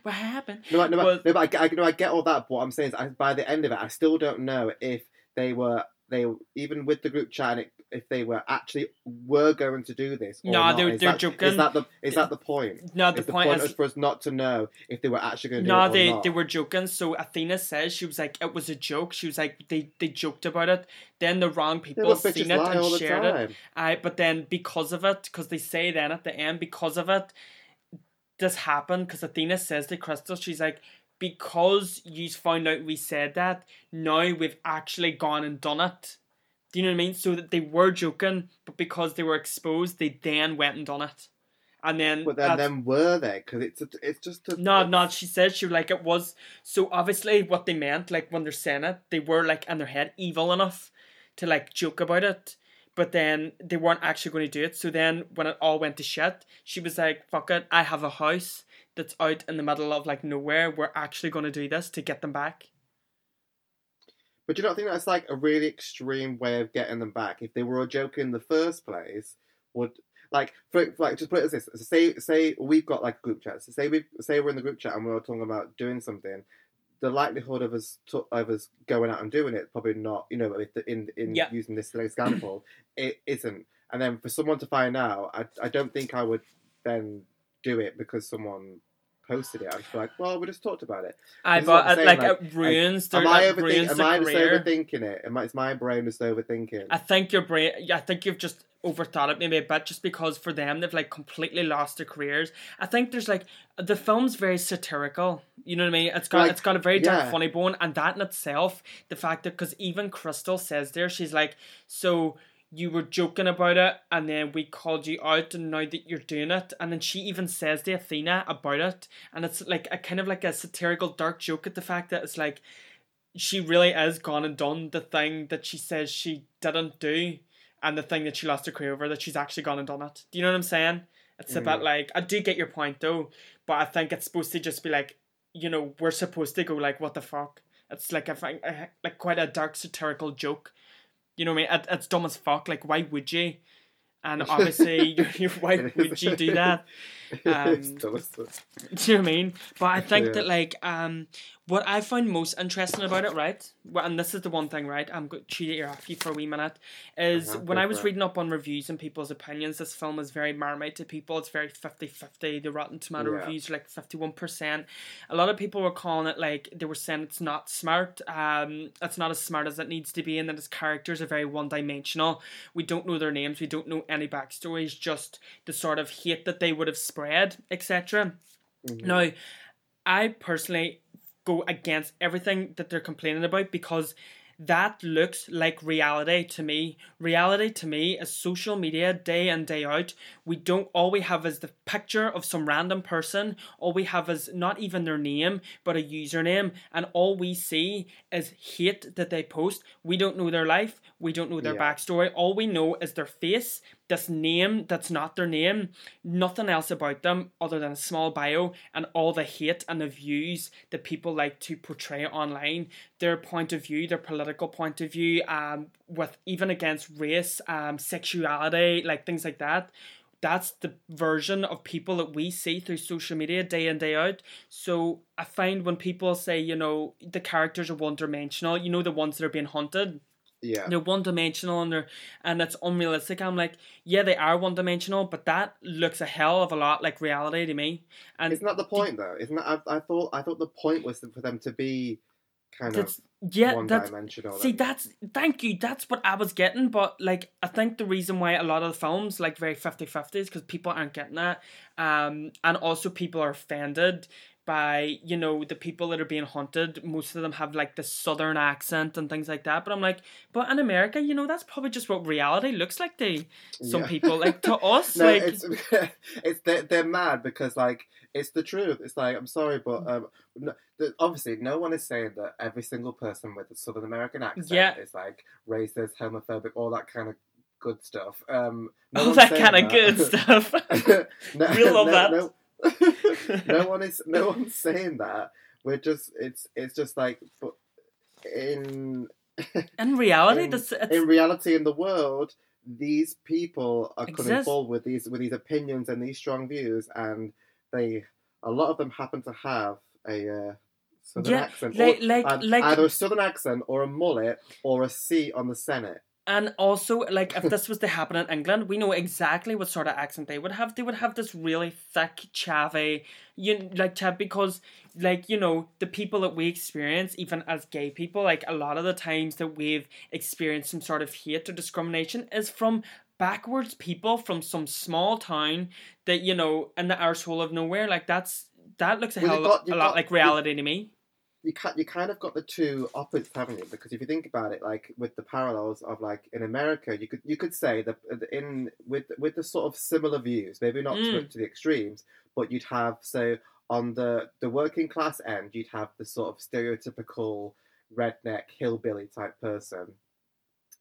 what happened? No, no, was, no, but I, I, no, I get all that. But what I'm saying is, I, by the end of it, I still don't know if they were they even with the group chat, it, if they were actually were going to do this. Or no, not. they're is they're that, joking. Is that the is that the point? No, the, is the point, point is for us not to know if they were actually going to do no, it. No, they not. they were joking. So Athena says she was like it was a joke. She was like they, they joked about it. Then the wrong people seen it and shared it. I but then because of it, because they say then at the end because of it, this happened. Because Athena says to Crystal, she's like, because you found out we said that, now we've actually gone and done it. Do you know what I mean? So that they were joking, but because they were exposed, they then went and done it. And then... But then, then were they? Because it's, it's just... A, no, it's... no, she said she like it was... So obviously what they meant, like when they're saying it, they were like in their head evil enough to like joke about it. But then they weren't actually going to do it. So then when it all went to shit, she was like, fuck it, I have a house that's out in the middle of like nowhere. We're actually going to do this to get them back. But do you not think that's like a really extreme way of getting them back? If they were a joke in the first place, would like for, like just put it as this: so say say we've got like group chats. So say we say we're in the group chat and we're talking about doing something. The likelihood of us to, of us going out and doing it probably not. You know, in in yeah. using this example, it isn't. And then for someone to find out, I I don't think I would then do it because someone posted it. I was like, well, we just talked about it. I but like, like it ruins. Like, am I, like, overthink- ruins am I just overthinking it? Am I, it's my brain just overthinking. I think your brain. I think you've just overthought it maybe a bit. Just because for them they've like completely lost their careers. I think there's like the film's very satirical. You know what I mean? It's got like, it's got a very dark yeah. funny bone, and that in itself, the fact that because even Crystal says there, she's like, so you were joking about it, and then we called you out, and now that you're doing it, and then she even says to Athena about it, and it's like a kind of like a satirical dark joke at the fact that it's like she really is gone and done the thing that she says she didn't do, and the thing that she lost her career over, that she's actually gone and done it. Do you know what I'm saying? It's mm. about like, I do get your point though, but I think it's supposed to just be like, you know, we're supposed to go like, what the fuck? It's like a, like quite a dark satirical joke. You know what I mean? It, it's dumb as fuck. Like, why would you? And obviously, you're, you're, why would you do that? Um, it's dumb as fuck. Do you know what I mean? But I think yeah. that, like, um, what I find most interesting about it, right? Well, and this is the one thing, right? I'm going to cheat at your off you for a wee minute. Is uh-huh, when I was reading up on reviews and people's opinions, this film is very marmite to people. It's very fifty-fifty. The Rotten Tomato yeah. reviews are like fifty-one percent. A lot of people were calling it, like, they were saying it's not smart. Um, It's not as smart as it needs to be. And that its characters are very one-dimensional. We don't know their names. We don't know any backstories. Just the sort of hate that they would have spread, et cetera. Mm-hmm. Now, I personally go against everything that they're complaining about, because That looks like reality to me. Reality to me is social media day in, day out. We don't, all we have is the picture of some random person. All we have is not even their name, but a username. And all we see is hate that they post. We don't know their life. We don't know their yeah. backstory. All we know is their face, this name that's not their name, nothing else about them other than a small bio and all the hate and the views that people like to portray online. Their point of view, their political point of view, um, with even against race, um, sexuality, like things like that. That's the version of people that we see through social media day in, day out. So I find when people say, you know, the characters are one-dimensional, you know, the ones that are being hunted, yeah, they're one-dimensional and they're and it's unrealistic. I'm like, yeah, they are one-dimensional, but that looks a hell of a lot like reality to me. And isn't that the point, do, though? Isn't that, I, I thought I thought the point was for them to be kind of yeah, one-dimensional. See, that's thank you. That's what I was getting. But like, I think the reason why a lot of the films like very fifty-fifty is because people aren't getting that, um, and also people are offended by, you know, the people that are being haunted. Most of them have like the southern accent and things like that, but I'm like, but in America, you know, that's probably just what reality looks like to some yeah. people, like to us. No, like it's, it's they're, they're mad because like it's the truth. It's like, I'm sorry, but um, no, the, obviously no one is saying that every single person with a southern American accent yeah. is like racist, homophobic, all that kind of good stuff. Um, no all that kind that. of good stuff. no, we love no, that. No, no one is no one's saying that. We're just it's it's just like but in in reality in, this, it's, in reality in the world these people are exist. coming forward with these with these opinions and these strong views, and they a lot of them happen to have a uh, southern yeah, accent like, or, like, and, like, either a southern accent or a mullet or a seat on the Senate. And also, like, if this was to happen in England, we know exactly what sort of accent they would have. They would have this really thick, chavvy, you like, chav, because, like, you know, the people that we experience, even as gay people, like, a lot of the times that we've experienced some sort of hate or discrimination is from backwards people from some small town that, you know, in the arsehole of nowhere. Like, that's, that looks a well, hell got, a lot got, like reality you, to me. You can't, you kind of got the two opposites, haven't you? Because if you think about it, like with the parallels of like in America, you could you could say that in with with the sort of similar views, maybe not mm. to, to the extremes, but you'd have so on the the working class end, you'd have the sort of stereotypical redneck hillbilly type person,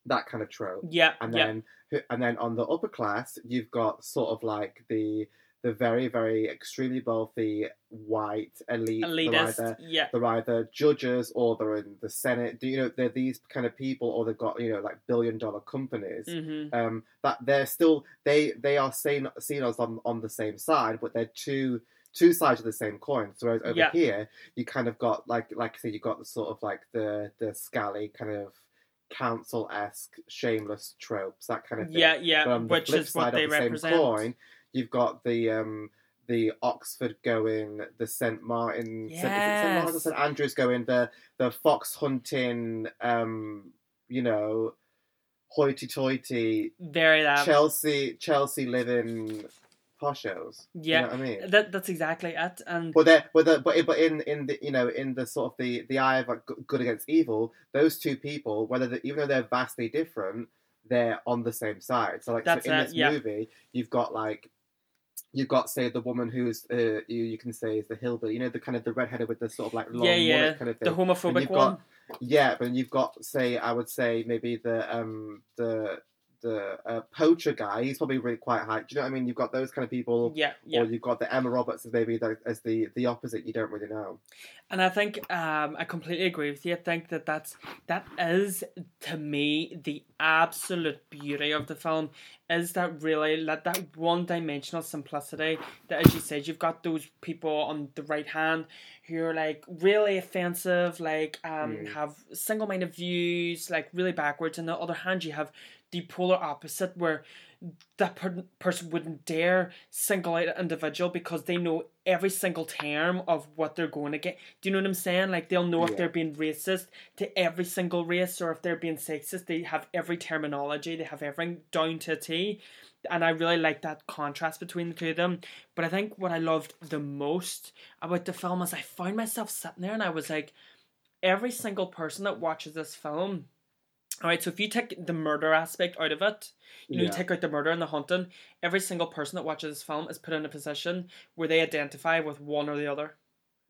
that kind of trope. Yeah, and then yeah. and then on the upper class, you've got sort of like the. The very, very extremely wealthy white elite, elitist, they're either, yeah. they're either judges or they're in the Senate. You know, they're these kind of people, or they've got, you know, like billion dollar companies. Mm-hmm. Um, that they're still they they are seen seen as on, on the same side, but they're two two sides of the same coin. So whereas over yeah. here, you kind of got like like I said, you got the sort of like the the scally kind of council-esque shameless tropes, that kind of thing. Yeah, yeah, but on the which flip is what they the represent. Same coin, you've got the um, the Oxford going, the Saint Martin, yes. Saint Martin or Saint Andrews going, the the fox hunting, um, you know, hoity-toity, very that Chelsea Chelsea living poshos. Yeah, you know what I mean, that that's exactly it. And but they but the, but but in, in the you know in the sort of the, the eye of like good against evil, those two people, whether even though they're vastly different, they're on the same side. So like so in it, this yeah. movie, you've got like, you've got say the woman who's uh, you you can say is the hillbilly, you know, the kind of the redheaded with the sort of like long yeah, yeah. mullet kind of thing, the homophobic one. Got, yeah, but you've got say I would say maybe the um the the uh, poacher guy. He's probably really quite high. Do you know what I mean? You've got those kind of people, yeah, yeah. or you've got the Emma Roberts as maybe the, as the the opposite. You don't really know. And I think um, I completely agree with you. I think that that's, that is, to me, the absolute beauty of the film, is that really that, that one-dimensional simplicity that, as you said, you've got those people on the right hand who are, like, really offensive, like, um, mm. have single-minded views, like, really backwards. On the other hand, you have the polar opposite where that per- person wouldn't dare single out an individual because they know every single term of what they're going to get. Do you know what I'm saying? Like, they'll know yeah. if they're being racist to every single race, or if they're being sexist. They have every terminology. They have everything down to a T. And I really like that contrast between the two of them. But I think what I loved the most about the film is I found myself sitting there and I was like, every single person that watches this film. All right, so if you take the murder aspect out of it, you know, yeah. you take out the murder and the haunting, every single person that watches this film is put in a position where they identify with one or the other.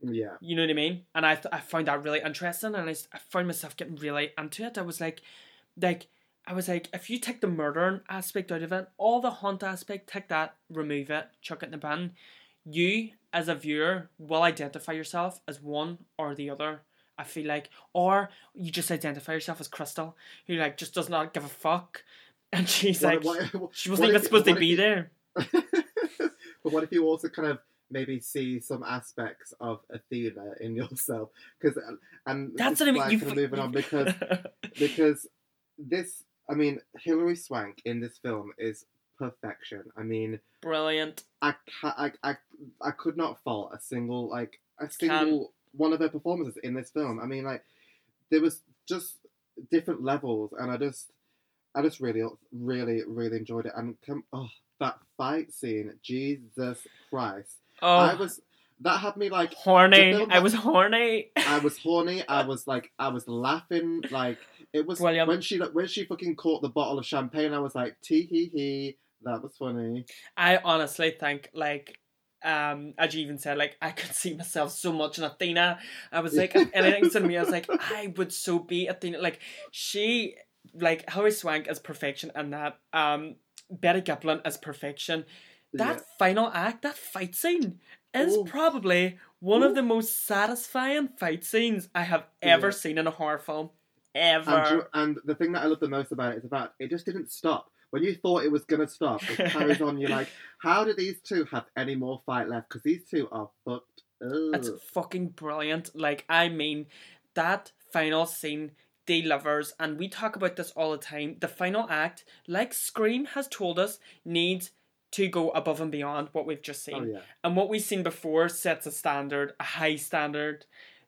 Yeah. You know what I mean? And I th- I found that really interesting, and I, I found myself getting really into it. I was like, like, I was like, if you take the murder aspect out of it, all the haunt aspect, take that, remove it, chuck it in the bin, you, as a viewer, will identify yourself as one or the other. I feel like, or you just identify yourself as Crystal, who like just does not give a fuck, and she's what, like, what, what, she wasn't even if, supposed to be you, there. But what if you also kind of maybe see some aspects of Athena in yourself? Because and that's what I mean. You kind of moving on because because this, I mean, Hilary Swank in this film is perfection. I mean, brilliant. I ca- I I I could not fault a single like a single. Can. one of her performances in this film. I mean, like, there was just different levels, and I just, I just really, really, really enjoyed it. And come, oh, that fight scene, Jesus Christ! Oh, I was that had me like horny. I was horny. I was horny. I was like, I was laughing. Like it was William. when she when she fucking caught the bottle of champagne. I was like, tee hee hee, that was funny. I honestly think like. Um, as you even said, like, I could see myself so much in Athena. I was like, if anything to me, I was like, I would so be Athena. Like, she, like, Hilary Swank is perfection, and that, um, Betty Gilpin is perfection. That yeah. final act, that fight scene, is Ooh. probably one Ooh. of the most satisfying fight scenes I have ever yeah. seen in a horror film. Ever. And, and the thing that I love the most about it is about it just didn't stop. When you thought it was going to stop, it carries on. You're like, how do these two have any more fight left? Because these two are fucked up. That's fucking brilliant. Like, I mean, that final scene delivers, and we talk about this all the time. The final act, like Scream has told us, needs to go above and beyond what we've just seen. Oh, yeah. And what we've seen before sets a standard, a high standard.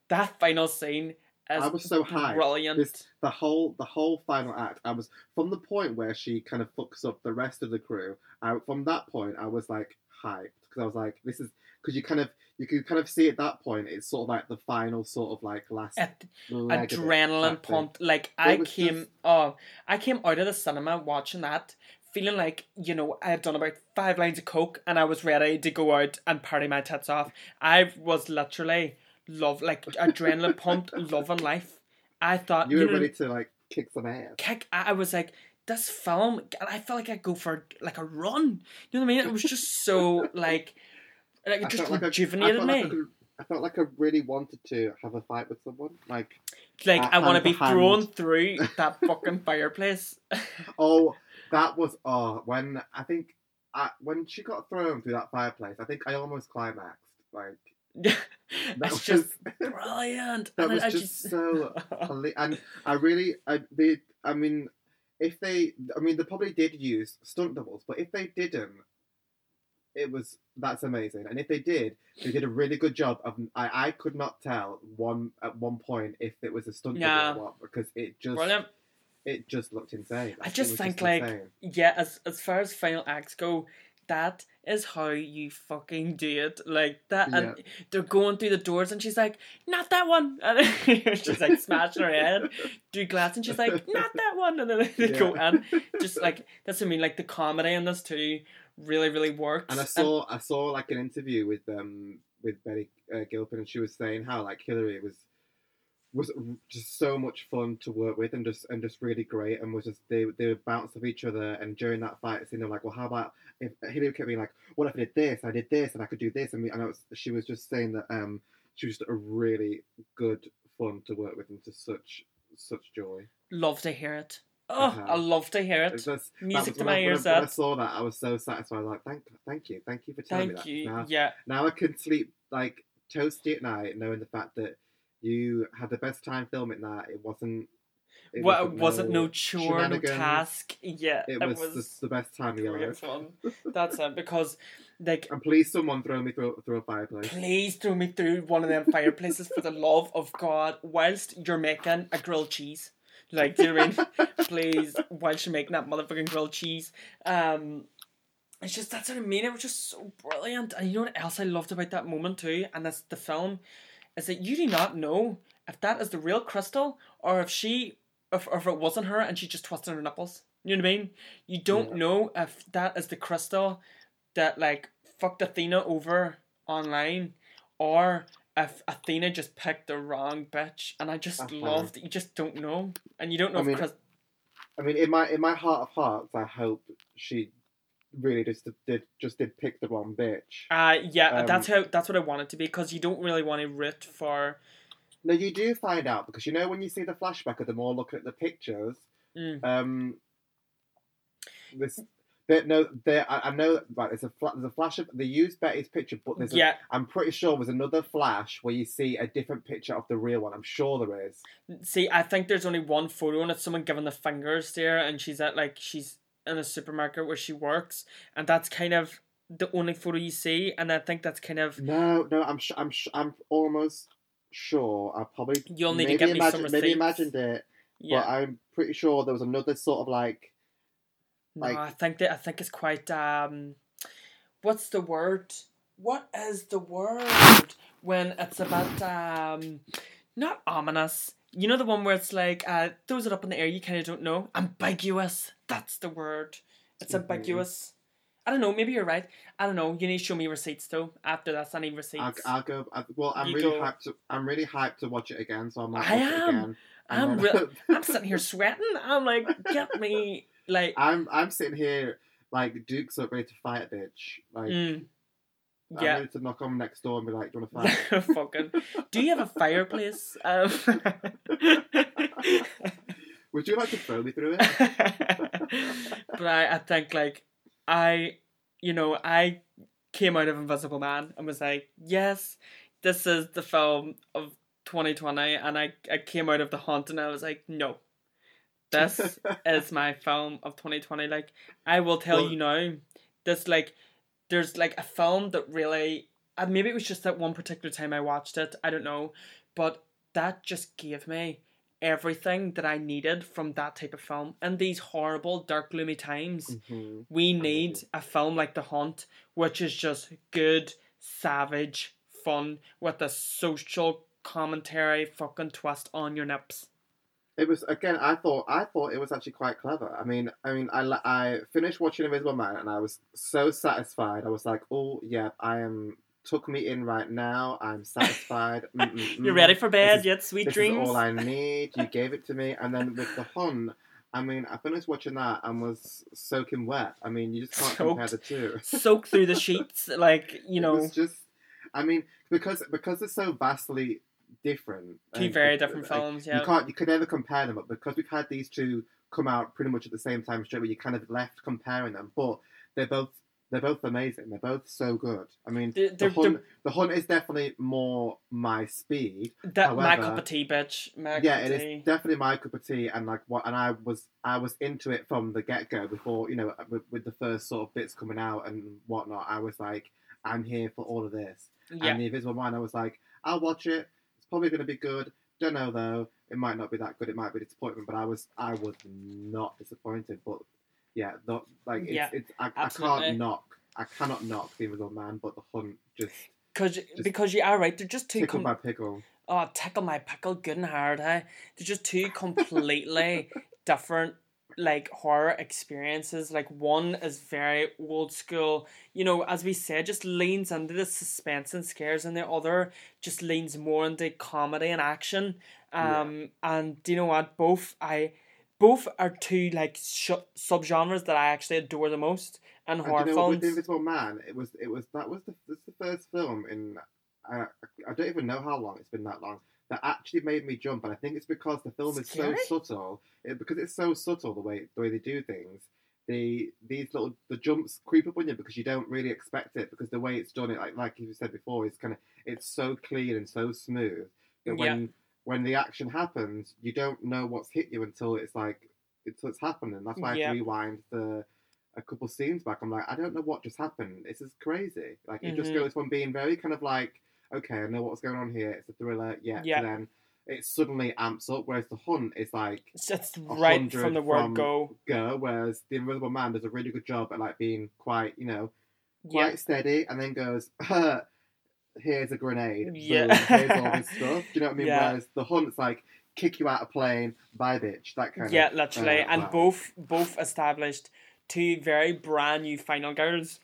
That final scene... I was so high. Brilliant. This, the whole, the whole final act. I was from the point where she kind of fucks up the rest of the crew. I, from that point, I was like hyped because I was like, "This is." Because you kind of, you can kind of see at that point, it's sort of like the final, sort of like last Ad- adrenaline pumped. Like it I came, just... oh, I came out of the cinema watching that, feeling like, you know, I had done about five lines of coke and I was ready to go out and party my tits off. I was literally. Love, like, adrenaline pumped, love and life. I thought... You were you know, ready to, like, kick some ass. Kick, I was like, this film, I felt like I'd go for, like, a run. You know what I mean? It was just so, like, it just rejuvenated like me. Like I, I felt like I really wanted to have a fight with someone. Like, like I want to be hand. thrown through that fucking fireplace. Oh, that was, oh, when, I think, I, when she got thrown through that fireplace, I think I almost climaxed, like... Yeah, that's was, just brilliant. That and was I, I just, just so, and I really, I they, I mean, if they, I mean, they probably did use stunt doubles, but if they didn't, it was that's amazing. And if they did, they did a really good job of. I, I could not tell one at one point if it was a stunt yeah. double or what because it just. Brilliant. It just looked insane. I, I just think just like insane. yeah, as as far as final acts go, that. Is how you fucking do it like that, yeah. and they're going through the doors, and she's like, "Not that one," and she's like smashing her head through glass, and she's like, "Not that one," and then they yeah. go in. Just like that's what I mean. Like the comedy in this too really, really works. And I saw, and, I saw like an interview with um with Betty uh, Gilpin, and she was saying how like Hilary was was just so much fun to work with, and just and just really great, and was just they they would bounce off each other, and during that fight scene, they're like, "Well, how about?" If Hilary kept being like, what if I did this, I did this, and I could do this, and, we, and I was, she was just saying that um, she was just a really good fun to work with and to such such joy. Love to hear it. Oh, uh-huh. I love to hear it. Just, Music to my I, ears. When I, when I saw that, I was so satisfied. I was like, thank, thank you, thank you for telling thank me that. Thank you. Now, yeah. Now I can sleep like toasty at night, knowing the fact that you had the best time filming that. It wasn't. It well, wasn't, wasn't no, no chore, no task. Yeah, it, it was, was just the best time of your life. That's it, because like. And please, someone throw me through, through a fireplace. Please throw me through one of them fireplaces for the love of God, whilst you're making a grilled cheese. Like, do you know what I mean? Please, whilst you're making that motherfucking grilled cheese. Um, it's just that's what I mean. It was just so brilliant, and you know what else I loved about that moment too, and that's the film, is that you do not know if that is the real Crystal, or if she, if, or if it wasn't her and she just twisted her nipples. You know what I mean? You don't yeah. know if that is the Crystal that, like, fucked Athena over online, or if Athena just picked the wrong bitch. And I just That's love fine. that you just don't know. And you don't know I if mean, Crystal... I mean, in my in my heart of hearts, I hope she... really just did just did pick the wrong bitch. Uh, yeah, um, that's how that's what I want it to be, because you don't really want to root for... No, you do find out, because you know when you see the flashback of them all looking at the pictures, mm. um, this... They, no, they, I, I know right, there's, a fl- there's a flash of... They use Betty's picture, but there's yeah. a, I'm pretty sure there's another flash where you see a different picture of the real one. I'm sure there is. See, I think there's only one photo, and it's someone giving the fingers there, and she's at, like, she's... in a supermarket where she works, and that's kind of the only photo you see, and I think that's kind of... No, no, I'm sh- I'm sh- I'm almost sure. I probably... You'll need to get me imagine, some receipts. Maybe imagined it, yeah. but I'm pretty sure there was another sort of like... like... No, I think, that, I think it's quite... Um, what's the word? What is the word when it's about... Um, not ominous... You know the one where it's like, uh, throws it up in the air, you kind of don't know. Ambiguous. That's the word. It's mm-hmm. ambiguous. I don't know, maybe you're right. I don't know. You need to show me receipts, though. After that's any receipts. I'll, I'll go... I, well, I'm you really go. hyped to... I'm really hyped to watch it again, so I'm like, I am. It again. I'm, I'm, re- I'm sitting here sweating. I'm like, get me... Like... I'm I'm sitting here, like, Duke's up ready to fight, bitch. Like... Mm. I'm yeah. ready to knock on next door and be like, do you want to fire? Fucking. Do you have a fireplace? Um... Would you like to throw me through it? But I, I think, like, I, you know, I came out of Invisible Man and was like, yes, this is the film of twenty twenty. And I, I came out of The Hunt and I was like, no, this is my film of twenty twenty. Like, I will tell well, you now, this, like... There's, like, a film that really... And maybe it was just that one particular time I watched it. I don't know. But that just gave me everything that I needed from that type of film. In these horrible, dark, gloomy times, mm-hmm. we need a film like The Hunt, which is just good, savage fun with a social commentary fucking twist on your nips. It was, again, I thought I thought it was actually quite clever. I mean, I mean, I, I finished watching Invisible Man and I was so satisfied. I was like, oh, yeah, I am, took me in right now. I'm satisfied. You're ready for bed is, yet, sweet this dreams. This is all I need. You gave it to me. And then with The Hunt, I mean, I finished watching that and was soaking wet. I mean, you just can't Soaked. compare the two. Soak through the sheets, like, you know. It was just, I mean, because because it's so vastly... different. Two um, very different like, films, yeah. You can't, you could never compare them, but because we've had these two come out pretty much at the same time straight, where you kind of left comparing them, but they're both they're both amazing. They're both so good. I mean, they're, the, Hunt, the Hunt is definitely more my speed. That However, my cup of tea, bitch. My yeah, it tea. is definitely my cup of tea, and like what, and I was I was into it from the get go. Before you know, with, with the first sort of bits coming out and whatnot, I was like, I'm here for all of this. Yeah. And The Invisible Man, I was like, I'll watch it. Probably going to be good. Don't know though. It might not be that good. It might be a disappointment. But I was, I was not disappointed. But yeah, the, like it's, yeah, it's. I, I can't knock. I cannot knock The Invisible Man, but The Hunt just. Because because you are right. They're just two. Tickle com- my pickle. Oh, tickle my pickle, good and hard. Hey, they're just two completely different like horror experiences. Like one is very old school, you know, as we said, just leans into the suspense and scares, and the other just leans more into comedy and action. Um yeah. And do you know what, both I both are two like sh- subgenres that I actually adore the most. And, and horror you know, films. With Invisible Man, it was it was that was the, this was the first film in uh, I don't even know how long it's been that long that actually made me jump, and I think it's because the film is Scary? so subtle. It, because it's so subtle the way the way they do things. The these little the jumps creep up on you because you don't really expect it, because the way it's done, it like like you said before, is kind of it's so clean and so smooth that when yeah. when the action happens, you don't know what's hit you until it's like until it's happening. That's why yeah. I rewind the a couple scenes back. I'm like, I don't know what just happened. This is crazy. Like mm-hmm. it just goes from being very kind of like, okay, I know what's going on here. It's a thriller. Yeah. yeah. And then it suddenly amps up, whereas The Hunt is like... It's right from the word from go. go. Whereas The Invisible Man does a really good job at like being quite, you know, quite yeah. steady, and then goes, uh, here's a grenade. Yeah. So here's all this stuff. Do you know what I mean? Yeah. Whereas The Hunt's like, kick you out of plane, bye bitch. That kind yeah, of... Yeah, literally. Uh, and wow. both both established two very brand new final girls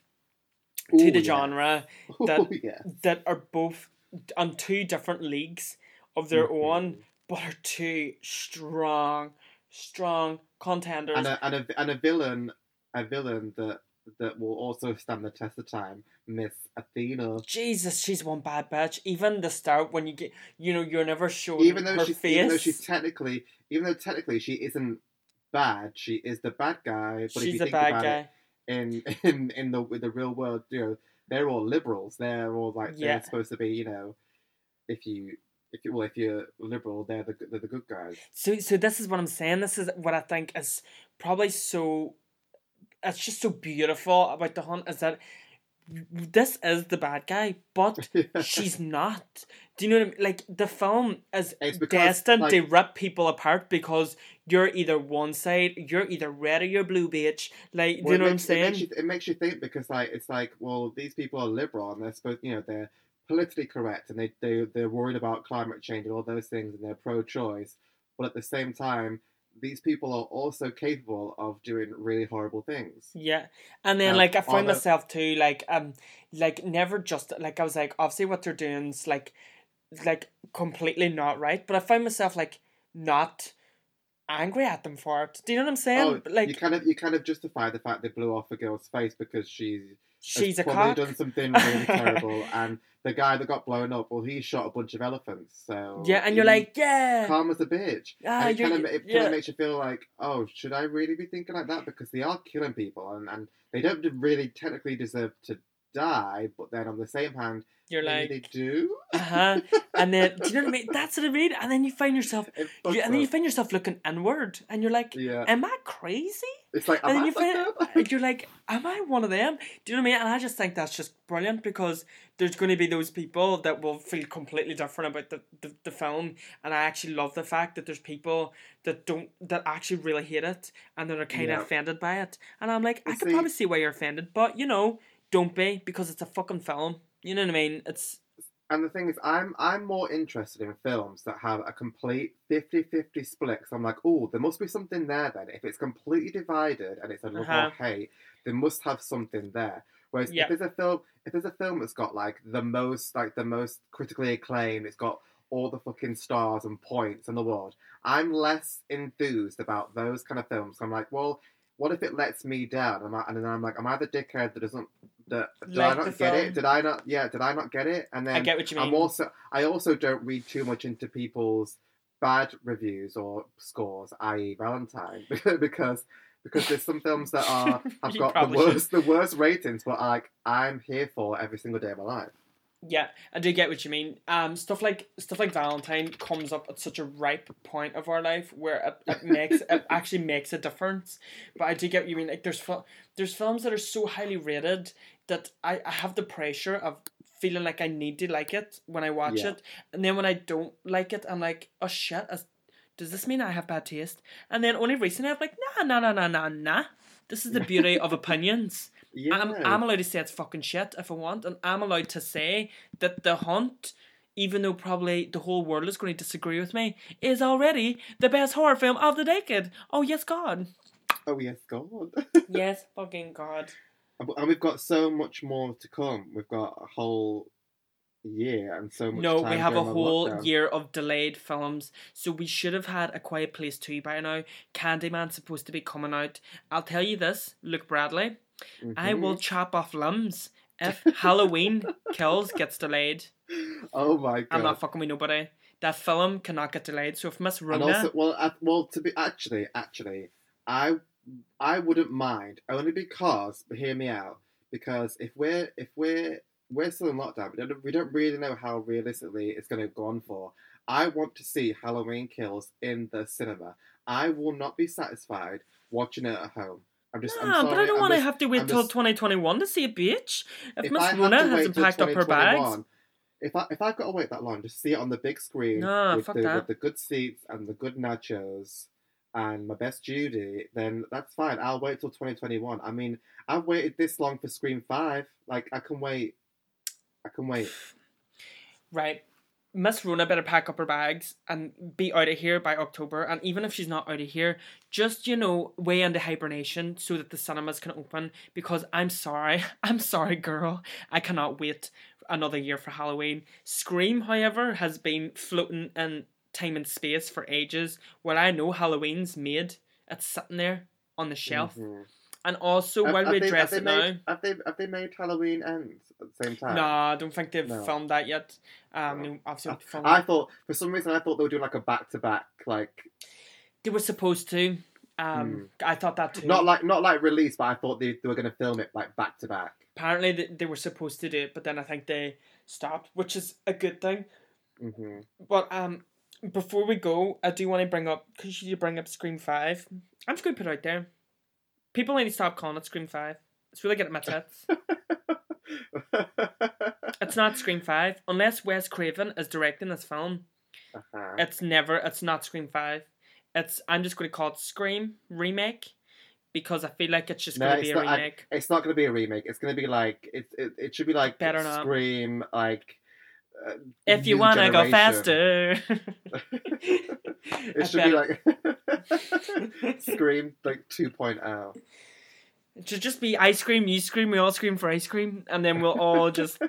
to Ooh, the yeah. genre that, Ooh, yeah. that are both on two different leagues of their mm-hmm. own, but are two strong, strong contenders. And a, and a, and a villain... A villain that that will also stand the test of time, Miss Athena. Jesus, she's one bad bitch. Even the start when you get, you know, you're never sure even though her she's, face. Even though she's technically, even though technically she isn't bad, she is the bad guy. But she's if you the think bad about guy. It, in in in the in the real world, you know, they're all liberals. They're all like yeah. they're supposed to be, you know, if you. If you, well, if you're liberal, they're the they're the good guys. So so this is what I'm saying. This is what I think is probably so. It's just so beautiful about The Hunt is that this is the bad guy, but she's not. Do you know what I mean? Like, the film is because, destined like, to rip people apart because you're either one side, you're either red or you're blue, bitch. Like, well, do you know what makes, I'm saying? It makes, you, it makes you think because, like, it's like, well, these people are liberal and they're supposed, you know, they're politically correct and they, they, they're worried about climate change and all those things and they're pro-choice. But at the same time, these people are also capable of doing really horrible things. Yeah. And then, now, like, I found the... myself, too, like, um, like, never just... Like, I was like, obviously what they're doing is, like, like completely not right. But I found myself, like, not angry at them for it. Do you know what I'm saying? Oh, like, you kind of you kind of justify the fact they blew off a girl's face because she's... She's a cock. Done something really terrible. And the guy that got blown up, well, he shot a bunch of elephants. So yeah, and you're like, yeah. Calm as a bitch. Ah, and it kind of it yeah. makes you feel like, oh, should I really be thinking like that? Because they are killing people. And, and they don't really technically deserve to die. But then on the same hand, you're like, they do. Uh-huh. And then, do you know what I mean? That's what I mean. And then you find yourself, you, and then you find yourself looking inward. And you're like, yeah. am I crazy? It's like, am and I you find, like, you're like, am I one of them? Do you know what I mean? And I just think that's just brilliant because there's going to be those people that will feel completely different about the, the, the film. And I actually love the fact that there's people that don't, that actually really hate it and that are kind yeah. of offended by it. And I'm like, you I see, can probably see why you're offended, but you know, don't be because it's a fucking film. You know what I mean? It's. And the thing is, I'm I'm more interested in films that have a complete fifty-fifty split. So I'm like, oh, there must be something there then. If it's completely divided and it's a love uh-huh. or hate, they must have something there. Whereas yep. if there's a film, if there's a film that's got like the most, like the most critically acclaimed, it's got all the fucking stars and points in the world. I'm less enthused about those kind of films. So I'm like, well, what if it lets me down? And, I, and then I'm like, am I the dickhead that doesn't? That, did like I not get film. It? Did I not? Yeah, did I not get it? And then I get what you mean. I'm also, I also don't read too much into people's bad reviews or scores, that is. Valentine, because because there's some films that are have got the worst should. the worst ratings, but like I'm here for every single day of my life. Yeah, I do get what you mean. Um, stuff like stuff like Valentine comes up at such a ripe point of our life where it, it makes it actually makes a difference. But I do get what you mean. Like there's fil- there's films that are so highly rated that I, I have the pressure of feeling like I need to like it when I watch yeah. it, and then when I don't like it, I'm like, oh shit, is, does this mean I have bad taste? And then only recently I'm like, nah, nah, nah, nah, nah, nah. This is the beauty of opinions. Yeah. I'm, I'm allowed to say it's fucking shit if I want, and I'm allowed to say that The Hunt, even though probably the whole world is going to disagree with me, is already the best horror film of the decade. Oh yes, God. Oh yes, God. Yes, fucking God. And we've got so much more to come. We've got a whole year and so much. No, time we have a whole lockdown. Year of delayed films. So we should have had A Quiet Place two by now. Candyman's supposed to be coming out. I'll tell you this, Luke Bradley. Mm-hmm. I will chop off limbs if Halloween Kills gets delayed. Oh my God! I'm not fucking with nobody. That film cannot get delayed. So if Miss Rona, and also, well, uh, well, to be actually, actually, I, I wouldn't mind only because, but hear me out, because if we're if we're we're still in lockdown, we don't we don't really know how realistically it's going to go on for. I want to see Halloween Kills in the cinema. I will not be satisfied watching it at home. I'm just, nah, I'm sorry, but I don't want to have to wait I'm till just, twenty twenty-one to see a bitch. If, if Miss Rona hasn't packed up her bags. If, I, if I've got to wait that long, just see it on the big screen nah, with, fuck the, that. with the good seats and the good nachos and my best Judy, then that's fine. I'll wait till twenty twenty-one. I mean, I've waited this long for Scream five. Like, I can wait. I can wait. right, Miss Rona better pack up her bags and be out of here by October. And even if she's not out of here, just, you know, way into hibernation so that the cinemas can open. Because I'm sorry, I'm sorry, girl, I cannot wait another year for Halloween. Scream, however, has been floating in time and space for ages. Well, I know Halloween's made. It's sitting there on the shelf. Mm-hmm. And also, have, while have we they, address it made, now... Have they, have they made Halloween Ends at the same time? No, I don't think they've no. filmed that yet. Um, no. Absolutely filmed I thought... For some reason, I thought they were doing like a back-to-back, like... They were supposed to. Um, hmm. I thought that too. Not like not like release, but I thought they, they were going to film it like back-to-back. Apparently, they, they were supposed to do it, but then I think they stopped, which is a good thing. Mm-hmm. But um, before we go, I do want to bring up... Because you bring up Scream five. I'm just going to put it out there. People need to stop calling it Scream five. It's really getting at my tits. It's not Scream five. Unless Wes Craven is directing this film, uh-huh. it's never, it's not Scream five. It's, I'm just going to call it Scream Remake because I feel like it's just no, going to be not, a remake. I, it's not going to be a remake. It's going to be like, it It, it should be like Better Scream, not. like... Uh, if you want to go faster. It I should better. be like Scream like two point oh. It should just be I scream, you scream, we all scream for ice cream, and then we'll all just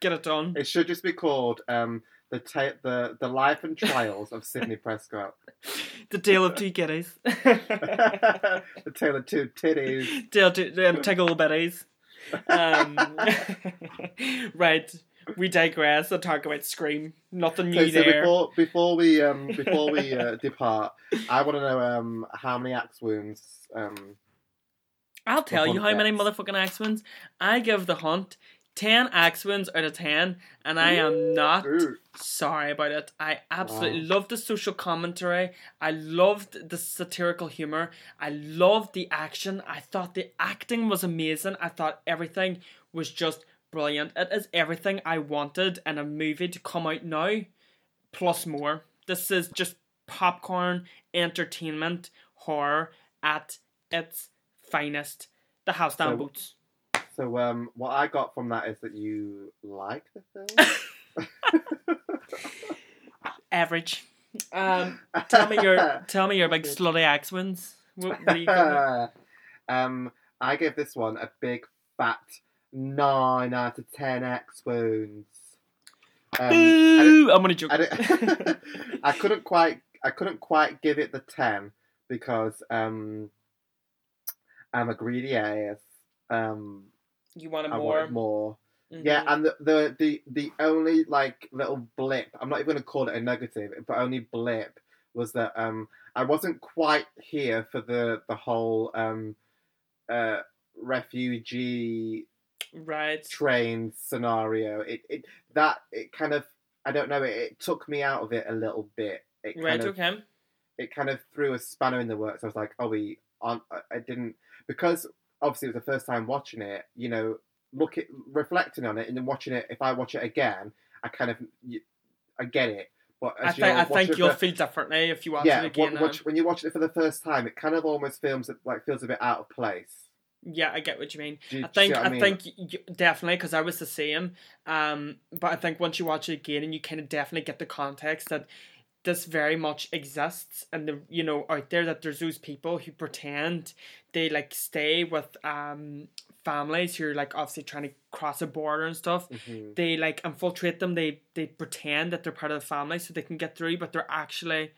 get it done. It should just be called um, the ta- the the life and trials of Sydney Prescott. The tale of two kitties. The tale of two titties. Tale two um, tickle bitties. Um, right. We digress and talk about Scream. Nothing new so, so there. Before, before we um, before we uh, depart, I want to know um, how many axe wounds. Um, I'll tell you how gets. many motherfucking axe wounds. I give The Hunt ten axe wounds out of ten, and I ooh, am not ooh. sorry about it. I absolutely wow. loved the social commentary. I loved the satirical humor. I loved the action. I thought the acting was amazing. I thought everything was just brilliant. It is everything I wanted in a movie to come out now, plus more. This is just popcorn entertainment horror at its finest. The house down so, boots. So um, what I got from that is that you like the film? Average. Um, tell me your tell me your big slutty axe wins. What, what you got? Um, I give this one a big fat nine out of ten axe wounds. Um, Ooh, I'm gonna joke. I, I couldn't quite, I couldn't quite give it the ten because um, I'm a greedy ass. Um, you wanted I more. Wanted more. Mm-hmm. Yeah, and the, the the the only like little blip. I'm not even gonna call it a negative, but only blip was that um, I wasn't quite here for the the whole um, uh, refugee. Right. Train scenario. It it that it kind of I don't know. It, it took me out of it a little bit. It kind right. Of, okay. It kind of threw a spanner in the works. I was like, oh, we aren't. I didn't because obviously it was the first time watching it. You know, look at reflecting on it and then watching it. If I watch it again, I kind of you, I get it. But as I, th- I think you'll for, feel differently if you watch yeah, it again. What, watch, when you're watching it for the first time, it kind of almost feels like feels a bit out of place. Yeah, I get what you mean. You, I think, I, mean? I think you, definitely, because I was the same. Um, but I think once you watch it again, and you kind of definitely get the context that this very much exists, and the you know out there that there's those people who pretend they like stay with um families who are like obviously trying to cross a border and stuff. Mm-hmm. They like infiltrate them. They they pretend that they're part of the family so they can get through, but they're actually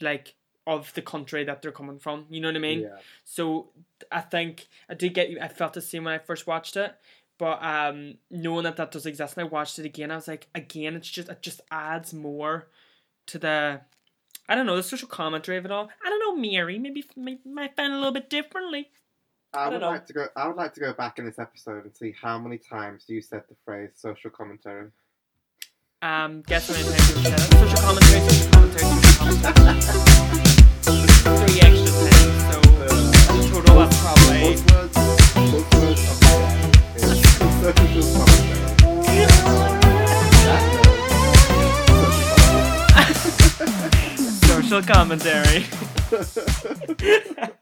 like of the country that they're coming from, you know what I mean? Yeah. So I think I did get you. I felt the same when I first watched it, but um, knowing that that does exist, and I watched it again. I was like, again, it's just it just adds more to the, I don't know, the social commentary of it all. I don't know, Mary. Maybe maybe might find it a little bit differently. I, I would know. like to go. I would like to go back in this episode and see how many times you said the phrase social commentary. Um, guess what I'm saying? Social commentary, social commentary, social commentary. Three extra things, so um, total that's probably. Buzzwords, buzzwords, social commentary. Social commentary.